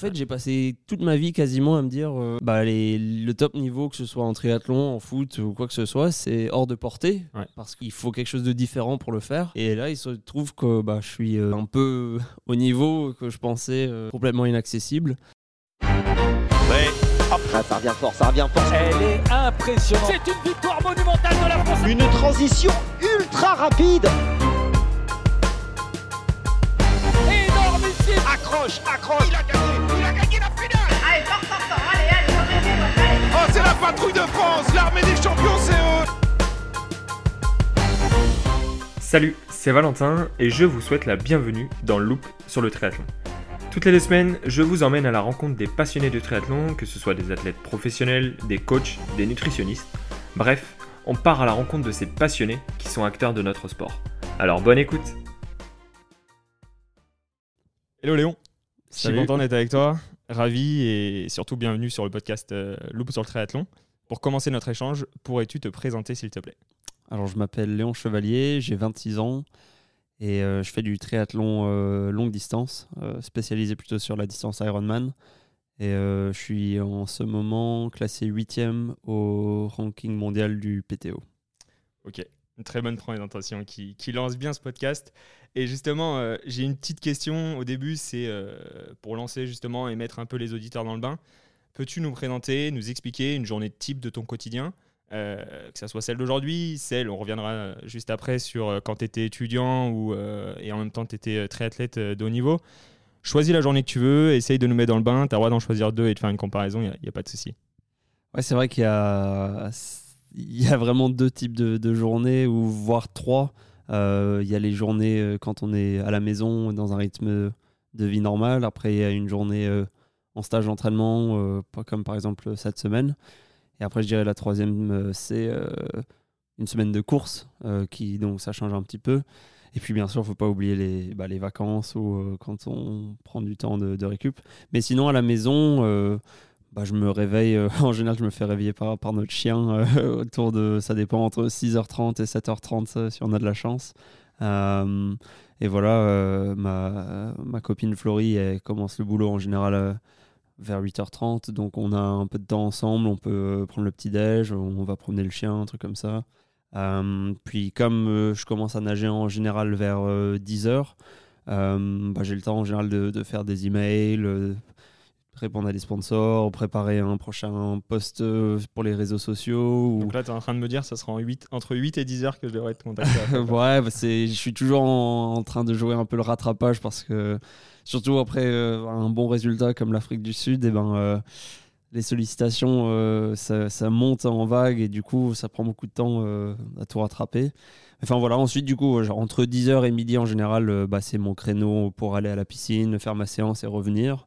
En fait, j'ai passé toute ma vie quasiment à me dire le top niveau, que ce soit en triathlon, en foot ou quoi que ce soit, c'est hors de portée parce qu'il faut quelque chose de différent pour le faire. Et là, il se trouve que je suis un peu au niveau que je pensais complètement inaccessible. Ça revient fort. Elle est impressionnante. C'est une victoire monumentale de la France. Une transition ultra rapide. Accroche. Il a gagné la finale. Allez, fort, allez. Oh, c'est la patrouille de France, l'armée des champions, c'est eux. Salut, c'est Valentin et je vous souhaite la bienvenue dans Loop sur le triathlon. Toutes les 2 semaines, je vous emmène à la rencontre des passionnés de triathlon, que ce soit des athlètes professionnels, des coachs, des nutritionnistes. Bref, on part à la rencontre de ces passionnés qui sont acteurs de notre sport. Alors, bonne écoute. Hello Léon, je suis content d'être avec toi, ravi et surtout bienvenue sur le podcast Loop sur le triathlon. Pour commencer notre échange, pourrais-tu te présenter s'il te plaît ? Alors je m'appelle Léon Chevalier, j'ai 26 ans et je fais du triathlon longue distance, spécialisé plutôt sur la distance Ironman. Et je suis en ce moment classé 8e au ranking mondial du PTO. Ok. Une très bonne présentation qui lance bien ce podcast. Et justement, j'ai une petite question au début, c'est pour lancer justement et mettre un peu les auditeurs dans le bain. Peux-tu nous présenter, nous expliquer une journée type de ton quotidien, que ce soit celle d'aujourd'hui, on reviendra juste après sur quand tu étais étudiant et en même temps tu étais triathlète de haut niveau. Choisis la journée que tu veux, essaye de nous mettre dans le bain, tu as le droit d'en choisir 2 et de faire une comparaison, il n'y a pas de souci. Ouais, c'est vrai qu'il y a... Il y a vraiment 2 types de journées, ou voire 3. Il y a les journées quand on est à la maison, dans un rythme de vie normal. Après, il y a une journée en stage d'entraînement, comme par exemple cette semaine. Et après, je dirais la 3e, c'est une semaine de course, donc ça change un petit peu. Et puis, bien sûr, il ne faut pas oublier les vacances ou quand on prend du temps de récup. Mais sinon, à la maison... je me réveille, en général je me fais réveiller par notre chien, ça dépend entre 6h30 et 7h30 si on a de la chance. Et voilà, ma copine Florie, elle commence le boulot en général vers 8h30, donc on a un peu de temps ensemble, on peut prendre le petit-déj, on va promener le chien, un truc comme ça. Puis comme je commence à nager en général vers 10h, j'ai le temps en général de faire des emails, répondre à des sponsors, préparer un prochain post pour les réseaux sociaux. Donc là, tu es en train de me dire que ça sera entre 8 et 10 heures que je devrais te contacter. Ouais, je suis toujours en train de jouer un peu le rattrapage parce que, surtout après un bon résultat comme l'Afrique du Sud, les sollicitations, ça monte en vague et du coup, ça prend beaucoup de temps à tout rattraper. Enfin voilà, ensuite du coup, entre 10h et midi en général, c'est mon créneau pour aller à la piscine, faire ma séance et revenir.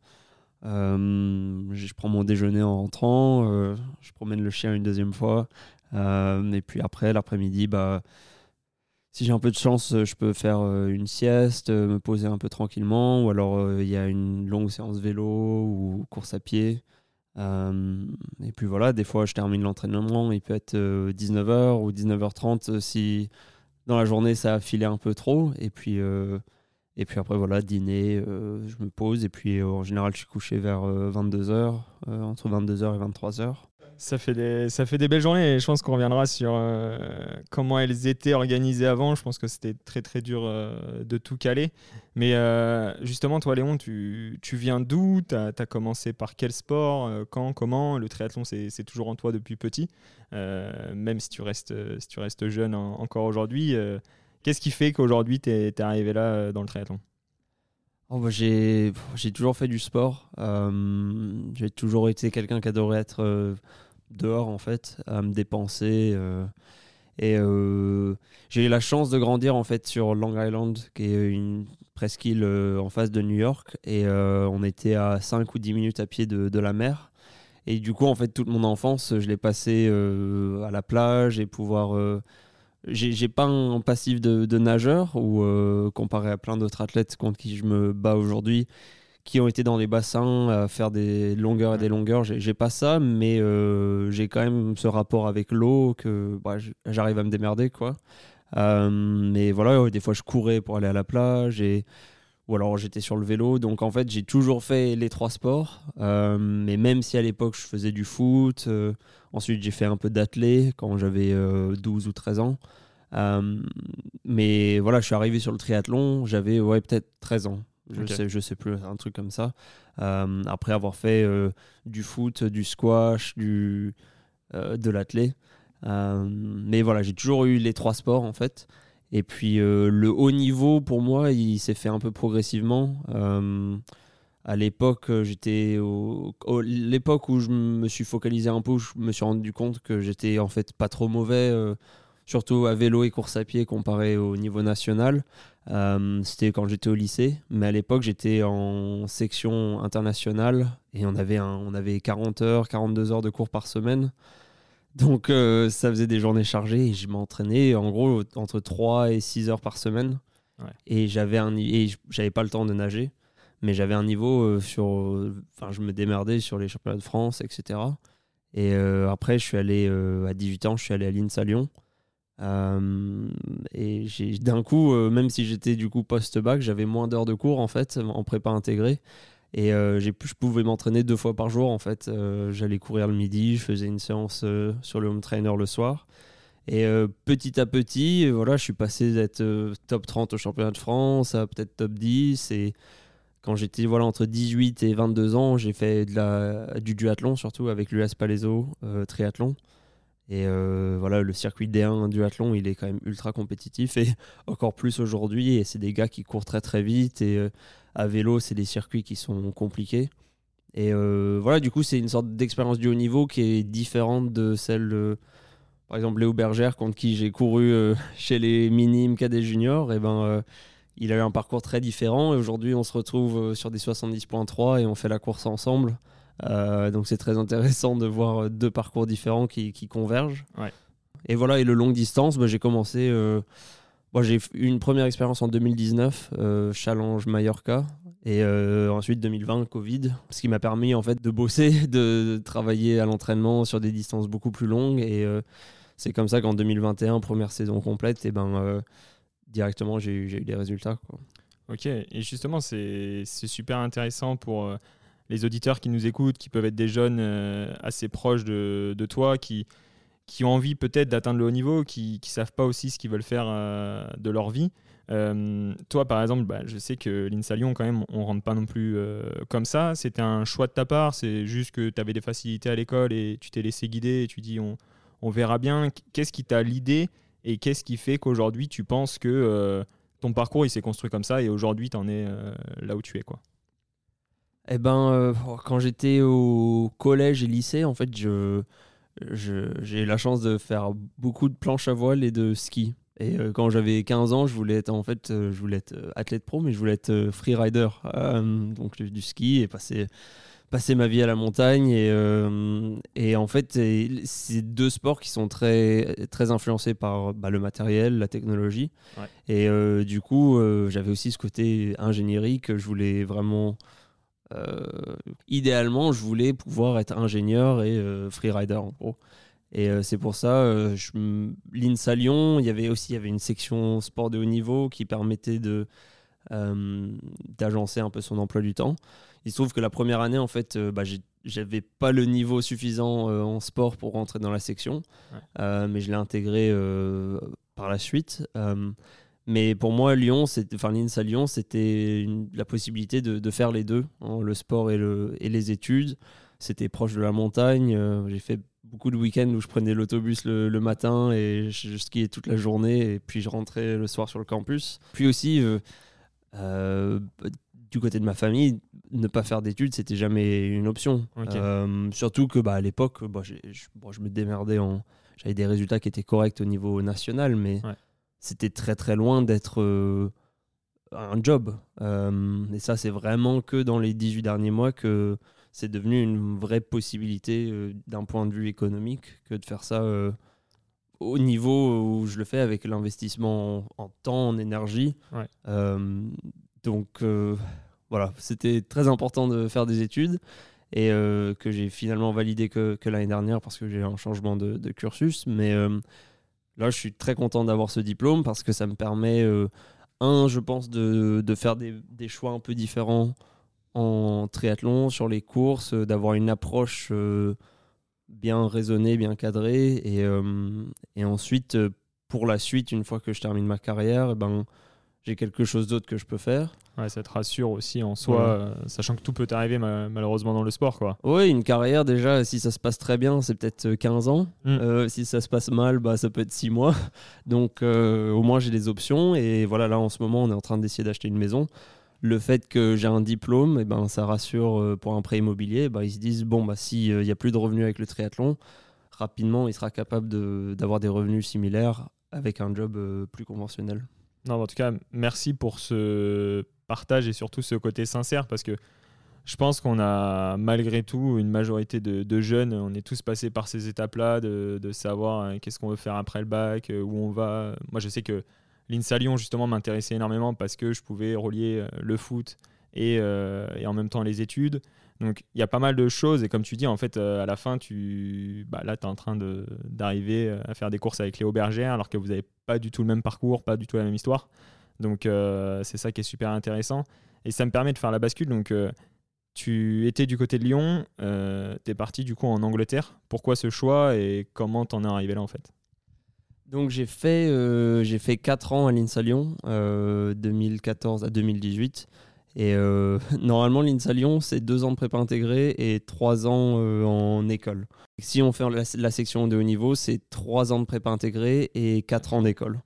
Je prends mon déjeuner en rentrant, je promène le chien une 2e fois et puis après l'après-midi, si j'ai un peu de chance, je peux faire une sieste, me poser un peu tranquillement, ou alors il y a une longue séance vélo ou course à pied, et puis voilà, des fois je termine l'entraînement, il peut être 19h ou 19h30 si dans la journée ça a filé un peu trop, et puis après, voilà, dîner, je me pose. Et puis, en général, je suis couché vers 22h, entre 22h et 23h. Ça fait des belles journées. Et je pense qu'on reviendra sur comment elles étaient organisées avant. Je pense que c'était très, très dur de tout caler. Mais justement, toi, Léon, tu viens d'où ? Tu as commencé par quel sport ? Quand ? Comment ? Le triathlon, c'est toujours en toi depuis petit. Même si tu restes jeune encore aujourd'hui. Qu'est-ce qui fait qu'aujourd'hui, tu es arrivé là dans le triathlon ? J'ai toujours fait du sport. J'ai toujours été quelqu'un qui adorait être dehors, en fait, à me dépenser. J'ai eu la chance de grandir, en fait, sur Long Island, qui est une presqu'île en face de New York. Et on était à 5 ou 10 minutes à pied de la mer. Et du coup, en fait, toute mon enfance, je l'ai passée à la plage et pouvoir... J'ai pas un passif de nageur, ou comparé à plein d'autres athlètes contre qui je me bats aujourd'hui, qui ont été dans les bassins à faire des longueurs et des longueurs. J'ai pas ça, mais j'ai quand même ce rapport avec l'eau que j'arrive à me démerder, quoi. Mais voilà, des fois je courais pour aller à la plage, ou alors j'étais sur le vélo. Donc en fait, j'ai toujours fait les trois sports. Mais même si à l'époque, je faisais du foot, ensuite j'ai fait un peu d'athlé quand j'avais 12 ou 13 ans. Mais voilà, je suis arrivé sur le triathlon, j'avais peut-être 13 ans. Je sais plus, un truc comme ça. Après avoir fait du foot, du squash, de l'athlé. Mais voilà, j'ai toujours eu les trois sports en fait. Et puis le haut niveau, pour moi, il s'est fait un peu progressivement. À l'époque, j'étais l'époque où je me suis focalisé un peu, où je me suis rendu compte que j'étais en fait pas trop mauvais. Surtout à vélo et course à pied comparé au niveau national. C'était quand j'étais au lycée, mais à l'époque j'étais en section internationale et on avait 40 heures, 42 heures de cours par semaine. Donc ça faisait des journées chargées et je m'entraînais en gros entre 3 et 6 heures par semaine. Ouais. Et j'avais pas le temps de nager, mais j'avais un niveau je me démerdais sur les championnats de France, etc. Et après je suis allé à 18 ans, je suis allé à l'INSA Lyon. Et d'un coup, même si j'étais du coup post-bac, j'avais moins d'heures de cours en fait en prépa intégrée, et je pouvais m'entraîner 2 fois par jour en fait. J'allais courir le midi, je faisais une séance sur le home trainer le soir, et petit à petit, voilà, je suis passé d'être top 30 au championnat de France à peut-être top 10. Et quand j'étais entre 18 et 22 ans, j'ai fait du duathlon, surtout avec l'US Palaiseau triathlon. Et le circuit D1 duathlon, il est quand même ultra compétitif, et encore plus aujourd'hui. Et c'est des gars qui courent très très vite, et à vélo, c'est des circuits qui sont compliqués. Et du coup, c'est une sorte d'expérience du haut niveau qui est différente de celle de, par exemple, Léo Bergère, contre qui j'ai couru chez les minimes cadets juniors. Et il a eu un parcours très différent, et aujourd'hui, on se retrouve sur des 70.3 et on fait la course ensemble. Donc c'est très intéressant de voir 2 parcours différents qui convergent. Ouais. Et voilà, et le longue distance, j'ai commencé. J'ai eu une première expérience en 2019, Challenge Mallorca, et ensuite 2020 Covid, ce qui m'a permis en fait de bosser, de travailler à l'entraînement sur des distances beaucoup plus longues. Et c'est comme ça qu'en 2021, première saison complète, et directement j'ai eu des résultats, quoi. Ok, et justement c'est super intéressant pour les auditeurs qui nous écoutent, qui peuvent être des jeunes assez proches de toi, qui ont envie peut-être d'atteindre le haut niveau, qui ne savent pas aussi ce qu'ils veulent faire de leur vie. Toi, par exemple, je sais que l'INSA Lyon, quand même, on ne rentre pas non plus comme ça. C'était un choix de ta part, c'est juste que tu avais des facilités à l'école et tu t'es laissé guider et tu dis on verra bien. Qu'est-ce qui t'a l'idée et qu'est-ce qui fait qu'aujourd'hui, tu penses que ton parcours il s'est construit comme ça et aujourd'hui, tu en es là où tu es, quoi. Eh ben, quand j'étais au collège et lycée, en fait, j'ai eu la chance de faire beaucoup de planche à voile et de ski. Et quand j'avais 15 ans, je voulais être athlète pro, mais je voulais être freerider. Donc du ski et passer ma vie à la montagne. Et en fait, c'est 2 sports qui sont très, très influencés par le matériel, la technologie. Ouais. Et du coup, j'avais aussi ce côté ingénierie que je voulais vraiment... idéalement, je voulais pouvoir être ingénieur et freerider en gros. Et c'est pour ça, l'INSA Lyon, il y avait une section sport de haut niveau qui permettait d'agencer un peu son emploi du temps. Il se trouve que la première année, en fait, j'avais pas le niveau suffisant en sport pour rentrer dans la section, ouais. Mais je l'ai intégré par la suite. Mais pour moi, l'INSA Lyon, c'était la possibilité de faire les deux, hein, le sport et les études. C'était proche de la montagne. J'ai fait beaucoup de week-ends où je prenais l'autobus le matin et je skiais toute la journée. Et puis, je rentrais le soir sur le campus. Puis aussi, du côté de ma famille, ne pas faire d'études, c'était jamais une option. Okay. Surtout que à l'époque, je me démerdais. J'avais des résultats qui étaient corrects au niveau national, mais... Ouais. C'était très très loin d'être un job. Et ça, c'est vraiment que dans les 18 derniers mois que c'est devenu une vraie possibilité d'un point de vue économique que de faire ça au niveau où je le fais avec l'investissement en temps, en énergie. Ouais. Donc c'était très important de faire des études et que j'ai finalement validé que l'année dernière parce que j'ai un changement de cursus. Mais... là, je suis très content d'avoir ce diplôme parce que ça me permet un, je pense, de faire des choix un peu différents en triathlon, sur les courses, d'avoir une approche bien raisonnée, bien cadrée. Et ensuite, pour la suite, une fois que je termine ma carrière, ben, j'ai quelque chose d'autre que je peux faire. Ouais, ça te rassure aussi en soi, sachant que tout peut arriver malheureusement dans le sport, quoi. Oui, une carrière, déjà, si ça se passe très bien, c'est peut-être 15 ans. Si ça se passe mal, bah, ça peut être 6 mois. Donc, au moins, j'ai des options. Et voilà, là, en ce moment, on est en train d'essayer d'acheter une maison. Le fait que j'ai un diplôme, eh ben, ça rassure pour un prêt immobilier. Bah, ils se disent, bon, bah, s'il n'y a plus de revenus avec le triathlon, rapidement, il sera capable d'avoir des revenus similaires avec un job plus conventionnel. Non, en tout cas, merci pour ce partage et surtout ce côté sincère, parce que je pense qu'on a malgré tout une majorité de jeunes, on est tous passés par ces étapes-là, de savoir qu'est-ce qu'on veut faire après le bac, où on va. Moi, je sais que l'INSA Lyon, justement, m'intéressait énormément parce que je pouvais relier le foot et en même temps les études. Donc, il y a pas mal de choses. Et comme tu dis, en fait, à la fin, là, tu es en train d'arriver à faire des courses avec Léo Bergère, alors que vous n'avez pas du tout le même parcours, pas du tout la même histoire. Donc, c'est ça qui est super intéressant. Et ça me permet de faire la bascule. Donc, tu étais du côté de Lyon. Tu es parti, du coup, en Angleterre. Pourquoi ce choix et comment tu en es arrivé là, en fait ? Donc, j'ai fait 4 ans à l'INSA Lyon, 2014 à 2018. Et normalement, l'INSA Lyon, c'est 2 ans de prépa intégrée et 3 ans en école. Si on fait la section de haut niveau, c'est 3 ans de prépa intégrée et 4 ans d'école.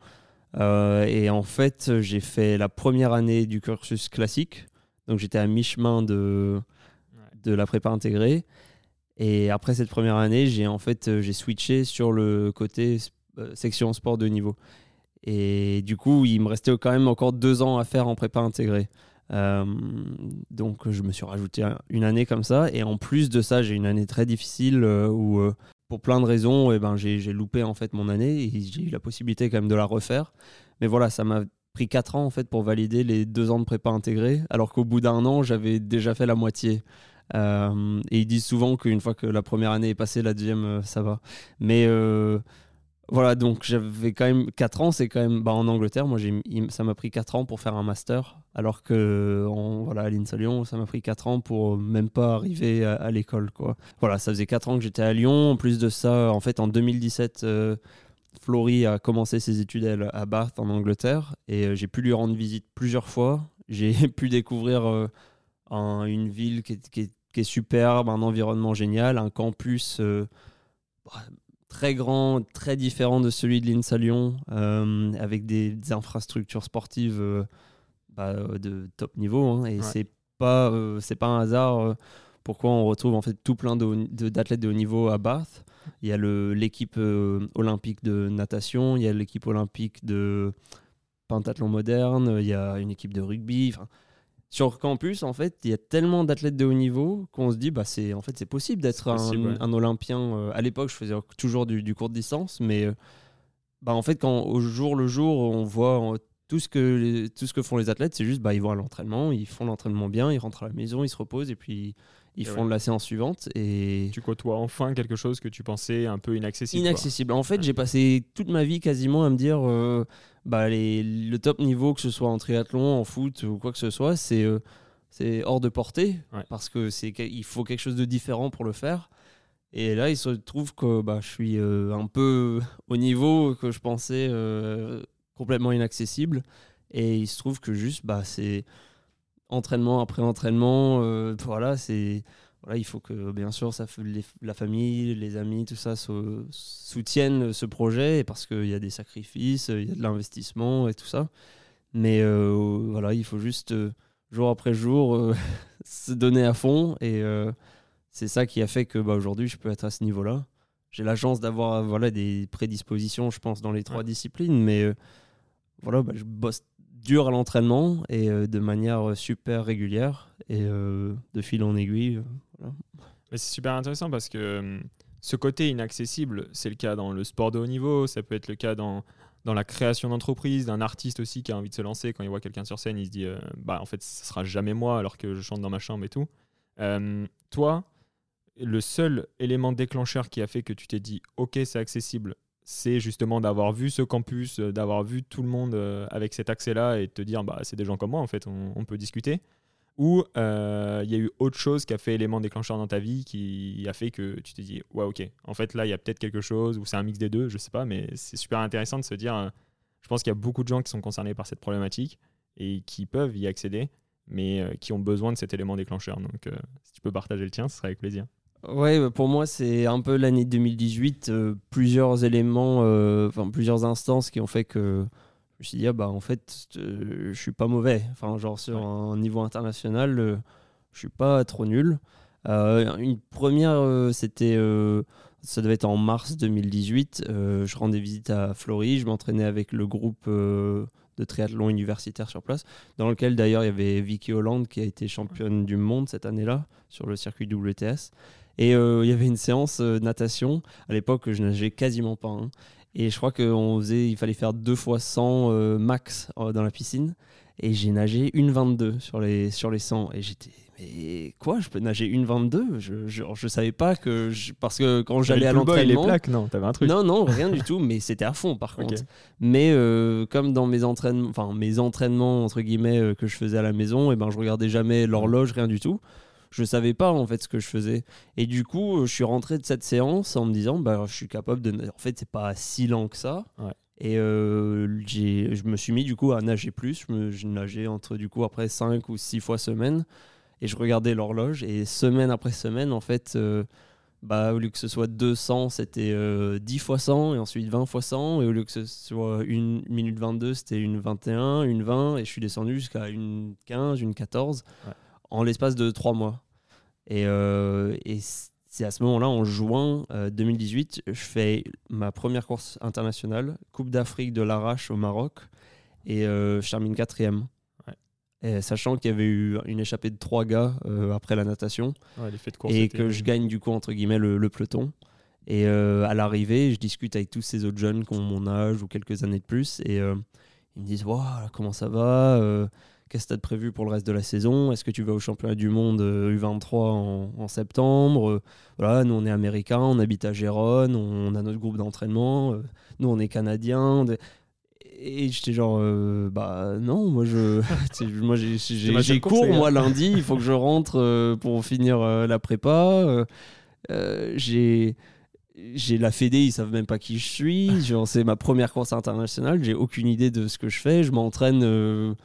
Et en fait, j'ai fait la première année du cursus classique. Donc, j'étais à mi-chemin de la prépa intégrée. Et après cette première année, j'ai switché sur le côté section sport de haut niveau. Et du coup, il me restait quand même encore 2 ans à faire en prépa intégrée. Donc je me suis rajouté une année comme ça, et en plus de ça j'ai une année très difficile où pour plein de raisons j'ai loupé en fait mon année, et j'ai eu la possibilité quand même de la refaire, mais voilà, ça m'a pris 4 ans en fait pour valider les 2 ans de prépa intégrée, alors qu'au bout d'un an j'avais déjà fait la moitié. Et ils disent souvent qu'une fois que la première année est passée, la deuxième ça va, mais voilà, donc j'avais quand même 4 ans, c'est quand même... Bah, en Angleterre, moi, ça m'a pris 4 ans pour faire un master, alors que voilà, à l'INSA Lyon, ça m'a pris 4 ans pour même pas arriver à l'école, quoi. Voilà, ça faisait 4 ans que j'étais à Lyon. En plus de ça, en fait, en 2017, Florie a commencé ses études à Bath, en Angleterre, et j'ai pu lui rendre visite plusieurs fois. J'ai pu découvrir une ville qui est superbe, un environnement génial, un campus... très grand, très différent de celui de l'INSA Lyon, avec des infrastructures sportives de top niveau, hein, et c'est pas un hasard pourquoi on retrouve en fait tout plein d'athlètes de haut niveau à Bath. Il y a l'équipe olympique de natation, il y a l'équipe olympique de pentathlon moderne, il y a une équipe de rugby, enfin... Sur campus, en fait, il y a tellement d'athlètes de haut niveau qu'on se dit, bah, c'est possible d'être un Olympien. À l'époque, je faisais toujours du court de distance, mais en fait, au jour le jour, on voit tout ce que font les athlètes, c'est juste, bah, ils vont à l'entraînement, ils font l'entraînement bien, ils rentrent à la maison, ils se reposent, et puis ils font la séance suivante. Et tu côtoies enfin quelque chose que tu pensais un peu inaccessible. Inaccessible. Quoi. En fait, j'ai passé toute ma vie quasiment à me dire... le top niveau, que ce soit en triathlon, en foot ou quoi que ce soit, c'est hors de portée, parce que il faut quelque chose de différent pour le faire. Et là, il se trouve que je suis un peu au niveau que je pensais complètement inaccessible. Et il se trouve que juste, c'est entraînement après entraînement. Voilà, il faut que, bien sûr, la famille, les amis, tout ça soutiennent ce projet, parce qu'il y a des sacrifices, il y a de l'investissement et tout ça. Mais voilà, il faut juste, jour après jour, se donner à fond. Et c'est ça qui a fait que aujourd'hui, je peux être à ce niveau-là. J'ai la chance d'avoir des prédispositions, je pense, dans les 3 disciplines. Mais je bosse dur à l'entraînement et de manière super régulière, et de fil en aiguille. C'est super intéressant, parce que ce côté inaccessible, c'est le cas dans le sport de haut niveau, ça peut être le cas dans la création d'entreprise, d'un artiste aussi qui a envie de se lancer. Quand il voit quelqu'un sur scène, il se dit en fait, ce sera jamais moi, alors que je chante dans ma chambre et tout. Toi, le seul élément déclencheur qui a fait que tu t'es dit ok, c'est accessible, c'est justement d'avoir vu ce campus, d'avoir vu tout le monde avec cet accès-là et te dire bah, c'est des gens comme moi, en fait, on peut discuter. Ou il y a eu autre chose qui a fait élément déclencheur dans ta vie, qui a fait que tu t'es dit « Ouais, ok, en fait, là, il y a peut-être quelque chose » ou c'est un mix des deux, je sais pas, mais c'est super intéressant de se dire je pense qu'il y a beaucoup de gens qui sont concernés par cette problématique et qui peuvent y accéder, mais qui ont besoin de cet élément déclencheur. Donc, si tu peux partager le tien, ce serait avec plaisir. Ouais, pour moi, c'est un peu l'année 2018, plusieurs éléments, plusieurs instances qui ont fait que je me suis dit, en fait, je suis pas mauvais. Enfin, genre, sur un niveau international, je suis pas trop nul. Une première, c'était, ça devait être en mars 2018. Je rendais visite à Florie, je m'entraînais avec le groupe de triathlon universitaire sur place, dans lequel d'ailleurs il y avait Vicky Holland qui a été championne du monde cette année-là sur le circuit WTS. Et il y avait une séance natation. À l'époque, je nageais quasiment pas. Hein. Et je crois qu'il fallait faire 2 fois 100 max dans la piscine. Et j'ai nagé 1,22 sur les 100. Et j'étais, mais quoi, je peux nager 1,22 ? Je savais pas que... parce que quand j'allais à l'entraînement... Les plaques, non, t'avais un truc. Non, rien du tout, mais c'était à fond par contre. Okay. Mais comme dans mes entraînements, entre guillemets, que je faisais à la maison, et je regardais jamais l'horloge, rien du tout. Je savais pas en fait ce que je faisais et du coup je suis rentré de cette séance en me disant je suis capable de, en fait c'est pas si lent que ça et je me suis mis du coup à nager plus, je nageais entre du coup après 5 ou 6 fois semaine et je regardais l'horloge et semaine après semaine en fait au lieu que ce soit 200 c'était 10 fois 100 et ensuite 20 fois 100 et au lieu que ce soit 1 minute 22 c'était 1,21, 1,20 et je suis descendu jusqu'à 1,15, 1,14 en l'espace de 3 mois. Et c'est à ce moment-là, en juin 2018, je fais ma première course internationale, Coupe d'Afrique de l'arrache au Maroc, et je termine 4e. Et sachant qu'il y avait eu une échappée de 3 gars après la natation, et que je gagne du coup, entre guillemets, le peloton. Et à l'arrivée, je discute avec tous ces autres jeunes qui ont mon âge ou quelques années de plus, et ils me disent « Waouh, comment ça va ?» Qu'est-ce que tu as de prévu pour le reste de la saison ? Est-ce que tu vas au championnat du monde U23 en septembre ? Voilà, nous, on est américains, on habite à Gérone, on a notre groupe d'entraînement, nous, on est canadiens. Et j'étais genre, non, moi, j'ai cours, moi, lundi, il faut que je rentre pour finir la prépa. J'ai la fédé, ils savent même pas qui je suis. C'est ma première course internationale, j'ai aucune idée de ce que je fais, je m'entraîne...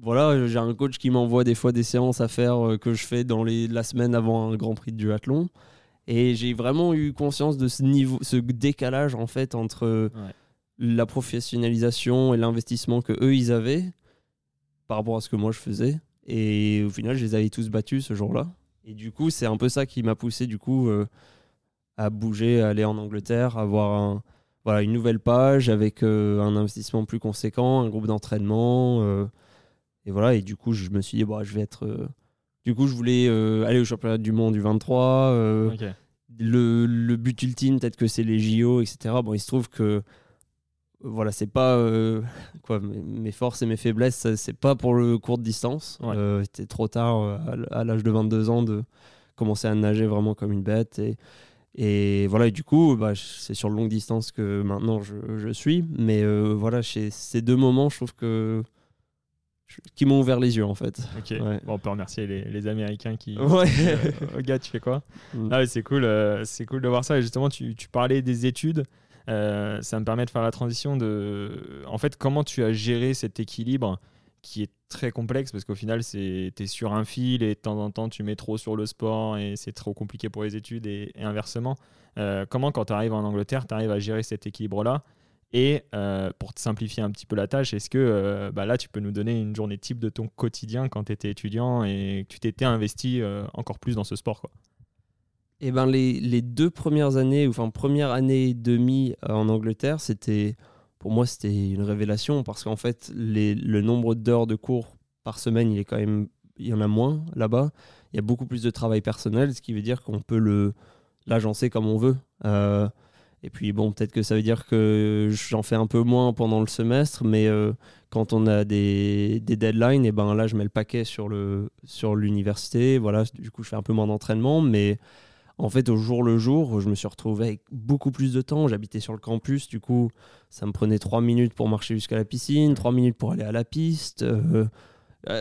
Voilà, j'ai un coach qui m'envoie des fois des séances à faire que je fais dans la semaine avant un Grand Prix de duathlon. Et j'ai vraiment eu conscience de ce niveau, ce décalage en fait entre la professionnalisation et l'investissement que eux ils avaient par rapport à ce que moi je faisais. Et au final, je les avais tous battus ce jour-là. Et du coup, c'est un peu ça qui m'a poussé du coup à bouger, à aller en Angleterre, à avoir une nouvelle page avec un investissement plus conséquent, un groupe d'entraînement. Et voilà, et du coup, je me suis dit, je vais être. Du coup, je voulais aller au championnat du monde du U23. Le but ultime, peut-être que c'est les JO, etc. Il se trouve que. Voilà, c'est pas. Mes forces et mes faiblesses, c'est pas pour le court de distance. Ouais. C'était trop tard, à l'âge de 22 ans, de commencer à nager vraiment comme une bête. Et voilà, et du coup, c'est sur longue distance que maintenant je suis. Mais voilà, chez ces deux moments, je trouve que. Qui m'ont ouvert les yeux en fait. Okay. Ouais. Bon, on peut remercier les Américains qui. Ouais. Gars, tu fais quoi ? Ah, c'est cool de voir ça. Et justement, tu parlais des études. Ça me permet de faire la transition de. En fait, comment tu as géré cet équilibre qui est très complexe parce qu'au final, t'es sur un fil et de temps en temps, tu mets trop sur le sport et c'est trop compliqué pour les études et inversement. Comment, quand tu arrives en Angleterre, tu arrives à gérer cet équilibre-là ? Et pour te simplifier un petit peu la tâche, est-ce que là, tu peux nous donner une journée type de ton quotidien quand tu étais étudiant et que tu t'étais investi encore plus dans ce sport quoi ? Eh ben, les 2 premières années, enfin première année et demie en Angleterre, pour moi, c'était une révélation parce qu'en fait, le nombre d'heures de cours par semaine, il y en a moins là-bas. Il y a beaucoup plus de travail personnel, ce qui veut dire qu'on peut l'agencer comme on veut. Et puis bon, peut-être que ça veut dire que j'en fais un peu moins pendant le semestre, mais quand on a des deadlines, et ben là je mets le paquet sur l'université. Voilà, du coup je fais un peu moins d'entraînement, mais en fait, au jour le jour, je me suis retrouvé avec beaucoup plus de temps. J'habitais sur le campus, du coup, ça me prenait 3 minutes pour marcher jusqu'à la piscine, 3 minutes pour aller à la piste.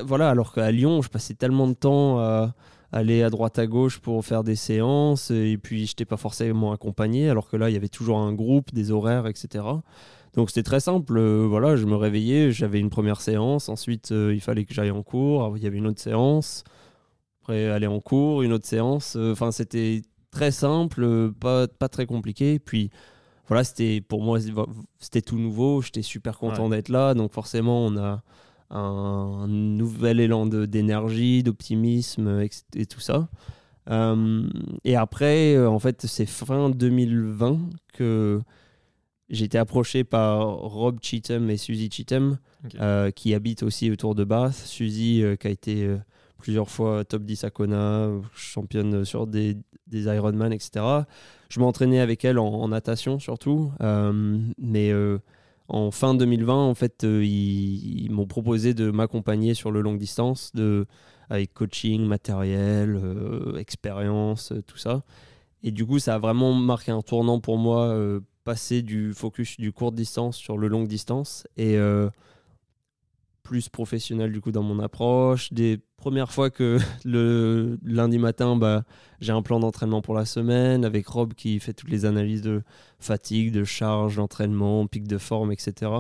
Voilà, alors qu'à Lyon, je passais tellement de temps à aller à droite à gauche pour faire des séances, et puis je n'étais pas forcément accompagné, alors que là, il y avait toujours un groupe, des horaires, etc. Donc c'était très simple, voilà, je me réveillais, j'avais une première séance, ensuite il fallait que j'aille en cours, alors, il y avait une autre séance, après aller en cours, une autre séance, enfin c'était très simple, pas très compliqué, puis voilà, c'était, pour moi c'était tout nouveau, j'étais super content d'être là, donc forcément on a un nouvel élan d'énergie, d'optimisme et tout ça. Et après, en fait, c'est fin 2020 que j'ai été approché par Rob Cheatham et Suzy Cheatham, qui habitent aussi autour de Bath. Suzy, qui a été plusieurs fois top 10 à Kona, championne sur des Ironman, etc. Je m'entraînais avec elle en natation surtout, mais en fin 2020, en fait, ils m'ont proposé de m'accompagner sur le longue distance, avec coaching, matériel, expérience, tout ça. Et du coup, ça a vraiment marqué un tournant pour moi, passer du focus du court distance sur le longue distance, et plus professionnel du coup dans mon approche. Des premières fois que le lundi matin, j'ai un plan d'entraînement pour la semaine avec Rob qui fait toutes les analyses de fatigue, de charge, d'entraînement, pic de forme, etc.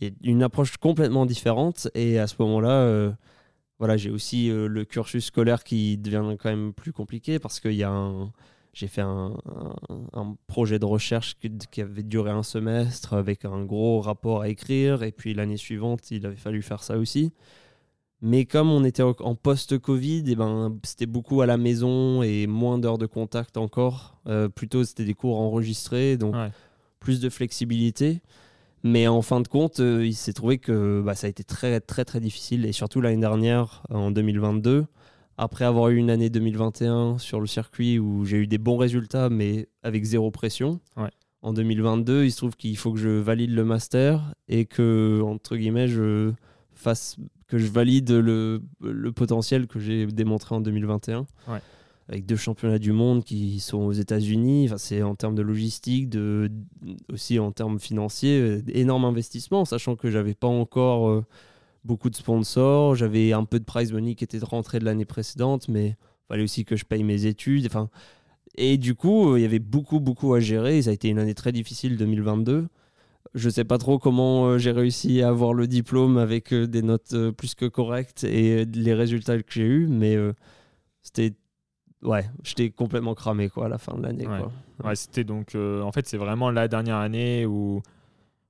Et une approche complètement différente. Et à ce moment-là, voilà, j'ai aussi le cursus scolaire qui devient quand même plus compliqué, parce qu'il y a j'ai fait un projet de recherche qui avait duré un semestre avec un gros rapport à écrire. Et puis l'année suivante, il avait fallu faire ça aussi. Mais comme on était en post-Covid, et c'était beaucoup à la maison et moins d'heures de contact encore. Plutôt, c'était des cours enregistrés, donc plus de flexibilité. Mais en fin de compte, il s'est trouvé que ça a été très, très, très difficile. Et surtout l'année dernière, en 2022, après avoir eu une année 2021 sur le circuit où j'ai eu des bons résultats, mais avec zéro pression, en 2022, il se trouve qu'il faut que je valide le master et que, entre guillemets, je valide le potentiel que j'ai démontré en 2021. Avec 2 championnats du monde qui sont aux États-Unis. Enfin, c'est en termes de logistique, aussi en termes financiers, énorme investissement, sachant que je n'avais pas encore beaucoup de sponsors, j'avais un peu de prize money qui était rentré de l'année précédente, mais il fallait aussi que je paye mes études. Enfin, et du coup, il y avait beaucoup à gérer. Ça a été une année très difficile, 2022. Je ne sais pas trop comment j'ai réussi à avoir le diplôme avec des notes plus que correctes et les résultats que j'ai eus, mais c'était... Ouais, j'étais complètement cramé à la fin de l'année. C'était donc... en fait, c'est vraiment la dernière année où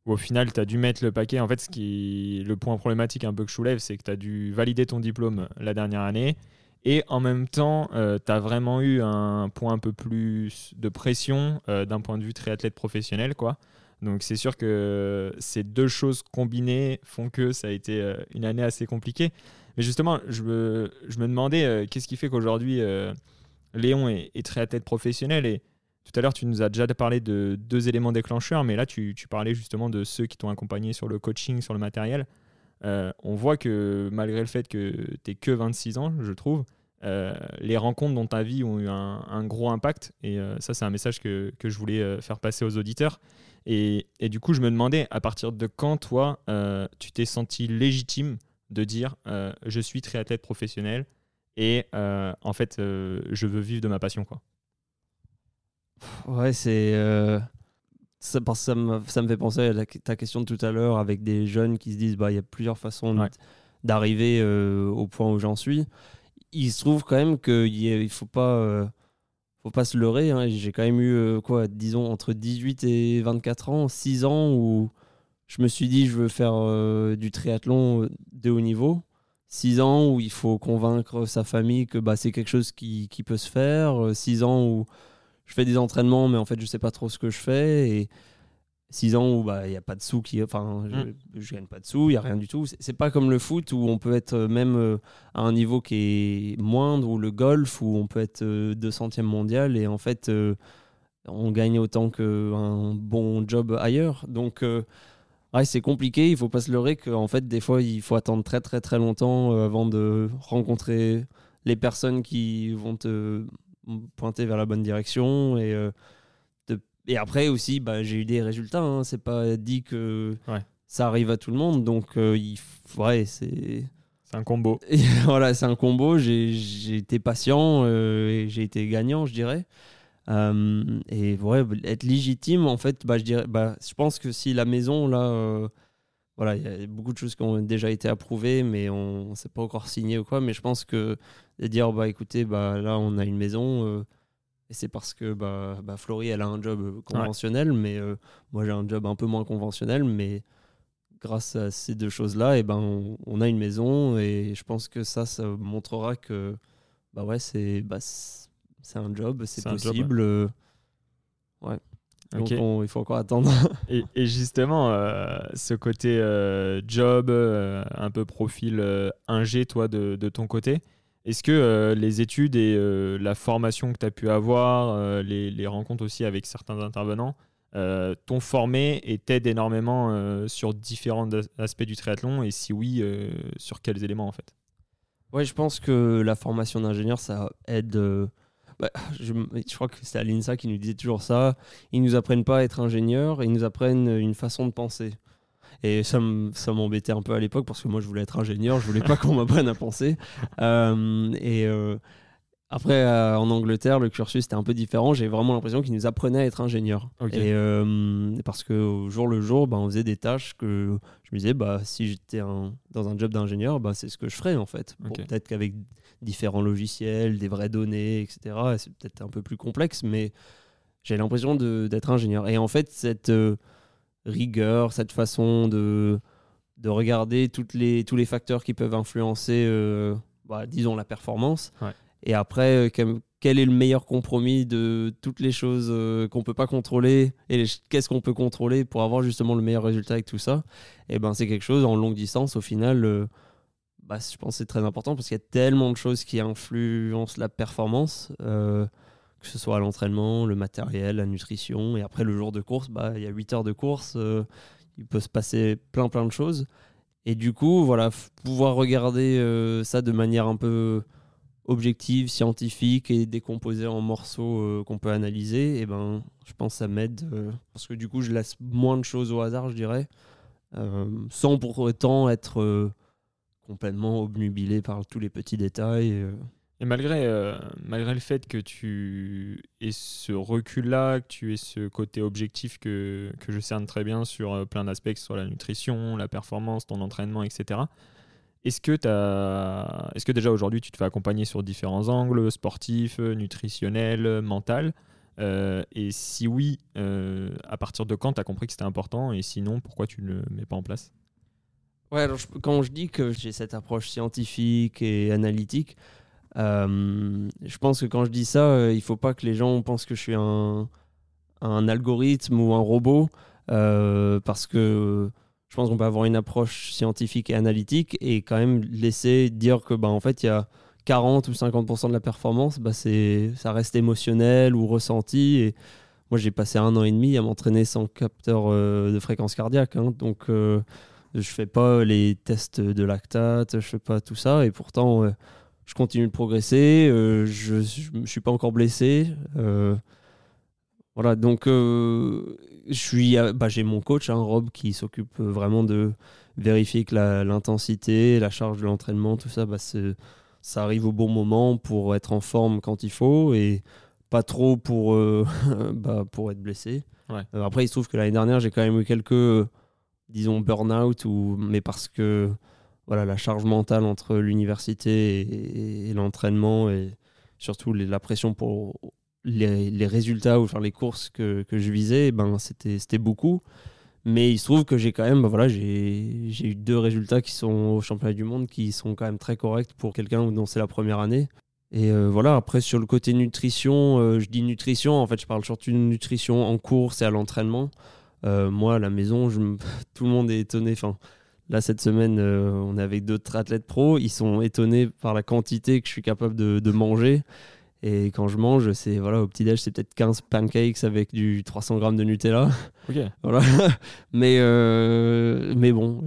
au final, tu as dû mettre le paquet. En fait, le point problématique un peu que je soulève, c'est que tu as dû valider ton diplôme la dernière année. Et en même temps, tu as vraiment eu un point un peu plus de pression d'un point de vue triathlète professionnel, quoi. Donc, c'est sûr que ces deux choses combinées font que ça a été une année assez compliquée. Mais justement, je me demandais qu'est-ce qui fait qu'aujourd'hui, Léon est triathlète professionnel. Et tout à l'heure, tu nous as déjà parlé de 2 éléments déclencheurs, mais là, tu parlais justement de ceux qui t'ont accompagné sur le coaching, sur le matériel. On voit que malgré le fait que tu n'aies que 26 ans, je trouve, les rencontres dans ta vie ont eu un gros impact. Et ça, c'est un message que je voulais faire passer aux auditeurs. Et du coup, je me demandais, à partir de quand, toi, tu t'es senti légitime de dire « je suis triathlète professionnel et en fait, je veux vivre de ma passion ». Ouais, c'est ça me fait penser à ta question de tout à l'heure, avec des jeunes qui se disent il y a plusieurs façons d'arriver au point où j'en suis. Il se trouve quand même qu'il faut pas se leurrer, hein. J'ai quand même eu disons entre 18 et 24 ans, 6 ans où je me suis dit je veux faire du triathlon de haut niveau. 6 ans où il faut convaincre sa famille que c'est quelque chose qui peut se faire. 6 ans où je fais des entraînements, mais en fait, je ne sais pas trop ce que je fais. Et 6 ans où il n'y a pas de sous, je ne gagne pas de sous, il n'y a rien du tout. Ce n'est pas comme le foot où on peut être même à un niveau qui est moindre, ou le golf où on peut être 200e mondial et en fait, on gagne autant qu'un bon job ailleurs. Donc, c'est compliqué. Il ne faut pas se leurrer qu'en fait, des fois, il faut attendre très, très, très longtemps avant de rencontrer les personnes qui vont te pointer vers la bonne direction. Et après aussi, j'ai eu des résultats. Hein. C'est pas dit que ça arrive à tout le monde. Donc, c'est un combo. Et voilà, c'est un combo. J'ai été patient et j'ai été gagnant, je dirais. Être légitime, en fait, je dirais, je pense que si la maison, là, voilà, il y a beaucoup de choses qui ont déjà été approuvées, mais on ne s'est pas encore signé ou quoi. Mais je pense que de dire, écoutez, là, on a une maison, et c'est parce que Florie, elle a un job conventionnel, mais moi, j'ai un job un peu moins conventionnel, mais grâce à ces deux choses-là, on a une maison, et je pense que ça montrera que c'est un job, c'est possible. Un job, ouais. Donc il faut encore attendre. Et justement, ce côté job, un peu profil ingé, toi, de ton côté, est-ce que les études et la formation que tu as pu avoir, les rencontres aussi avec certains intervenants, t'ont formé et t'aident énormément sur différents aspects du triathlon? Et si oui, sur quels éléments, en fait? Ouais, je pense que la formation d'ingénieur, ça aide... je crois que c'est à l'INSA qui nous disait toujours ça. Ils nous apprennent pas à être ingénieurs, ils nous apprennent une façon de penser. Et ça m'embêtait un peu à l'époque parce que moi je voulais être ingénieur, je voulais pas qu'on m'apprenne à penser. Après en Angleterre, le cursus était un peu différent. J'ai vraiment l'impression qu'ils nous apprenaient à être ingénieurs. Okay. Parce que au jour le jour, on faisait des tâches que je me disais, si j'étais dans un job d'ingénieur, c'est ce que je ferais en fait. Okay. Peut-être qu'avec différents logiciels, des vraies données, etc. C'est peut-être un peu plus complexe, mais j'ai l'impression d'être ingénieur. Et en fait, cette rigueur, cette façon de regarder tous les facteurs qui peuvent influencer, disons, la performance. Ouais. Et après, quel est le meilleur compromis de toutes les choses qu'on ne peut pas contrôler et qu'est-ce qu'on peut contrôler pour avoir justement le meilleur résultat avec tout ça? Et c'est quelque chose, en longue distance, au final... je pense que c'est très important parce qu'il y a tellement de choses qui influencent la performance, que ce soit l'entraînement, le matériel, la nutrition. Et après, le jour de course, il y a 8 heures de course, il peut se passer plein de choses. Et du coup, voilà, pouvoir regarder ça de manière un peu objective, scientifique et décomposer en morceaux qu'on peut analyser, je pense que ça m'aide. Parce que du coup, je laisse moins de choses au hasard, je dirais, sans pour autant être... complètement obnubilé par tous les petits détails. Et malgré le fait que tu aies ce recul-là, que tu aies ce côté objectif que je cerne très bien sur plein d'aspects, que ce soit la nutrition, la performance, ton entraînement, etc., est-ce que déjà aujourd'hui tu te fais accompagner sur différents angles, sportifs, nutritionnels, mental? Et si oui, à partir de quand tu as compris que c'était important? Et sinon, pourquoi tu ne le mets pas en place? Ouais, alors quand je dis que j'ai cette approche scientifique et analytique, je pense que quand je dis ça, il ne faut pas que les gens pensent que je suis un algorithme ou un robot, parce que je pense qu'on peut avoir une approche scientifique et analytique et quand même laisser dire que en fait, il y a 40 ou 50% de la performance, ça reste émotionnel ou ressenti. Et moi, j'ai passé 1 an et demi à m'entraîner sans capteur de fréquence cardiaque, hein, donc... je ne fais pas les tests de lactate, je ne fais pas tout ça. Et pourtant, je continue de progresser. Je ne suis pas encore blessé. Voilà, donc j'ai mon coach, hein, Rob, qui s'occupe vraiment de vérifier que l'intensité, la charge de l'entraînement, tout ça, ça arrive au bon moment pour être en forme quand il faut et pas trop pour être blessé. Ouais. Après, il se trouve que l'année dernière, j'ai quand même eu quelques... disons burn-out, mais parce que voilà, la charge mentale entre l'université et l'entraînement et surtout la pression pour les résultats ou faire les courses que je visais, c'était beaucoup. Mais il se trouve que j'ai quand même, j'ai eu 2 résultats qui sont au championnat du monde qui sont quand même très corrects pour quelqu'un dont c'est la première année. Et voilà, après sur le côté nutrition, je dis nutrition, en fait je parle surtout de nutrition en course et à l'entraînement. Moi, à la maison, tout le monde est étonné. Enfin, là, cette semaine, on est avec 2 athlètes pros. Ils sont étonnés par la quantité que je suis capable de manger. Et quand je mange, c'est voilà, au petit-déj, c'est peut-être 15 pancakes avec du 300 grammes de Nutella. Okay. Voilà. Mais bon,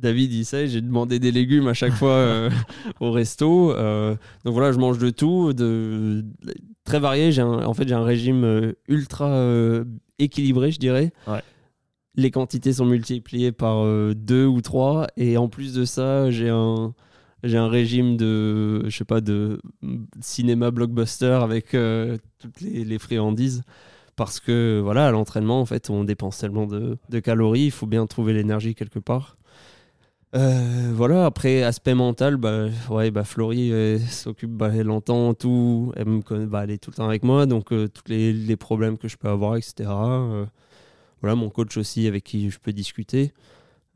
David, il sait, j'ai demandé des légumes à chaque fois au resto. Donc voilà, je mange de tout, très varié. En fait, j'ai un régime ultra équilibré, je dirais. Ouais. Les quantités sont multipliées par 2 ou 3. Et en plus de ça, j'ai un régime de cinéma blockbuster avec toutes les friandises, parce que voilà, à l'entraînement, en fait, on dépense tellement de calories, il faut bien trouver l'énergie quelque part. Voilà, après, aspect mental, Florie s'occupe longtemps, tout, elle me connaît, elle est tout le temps avec moi, donc tous les problèmes que je peux avoir, etc. Voilà, mon coach aussi avec qui je peux discuter.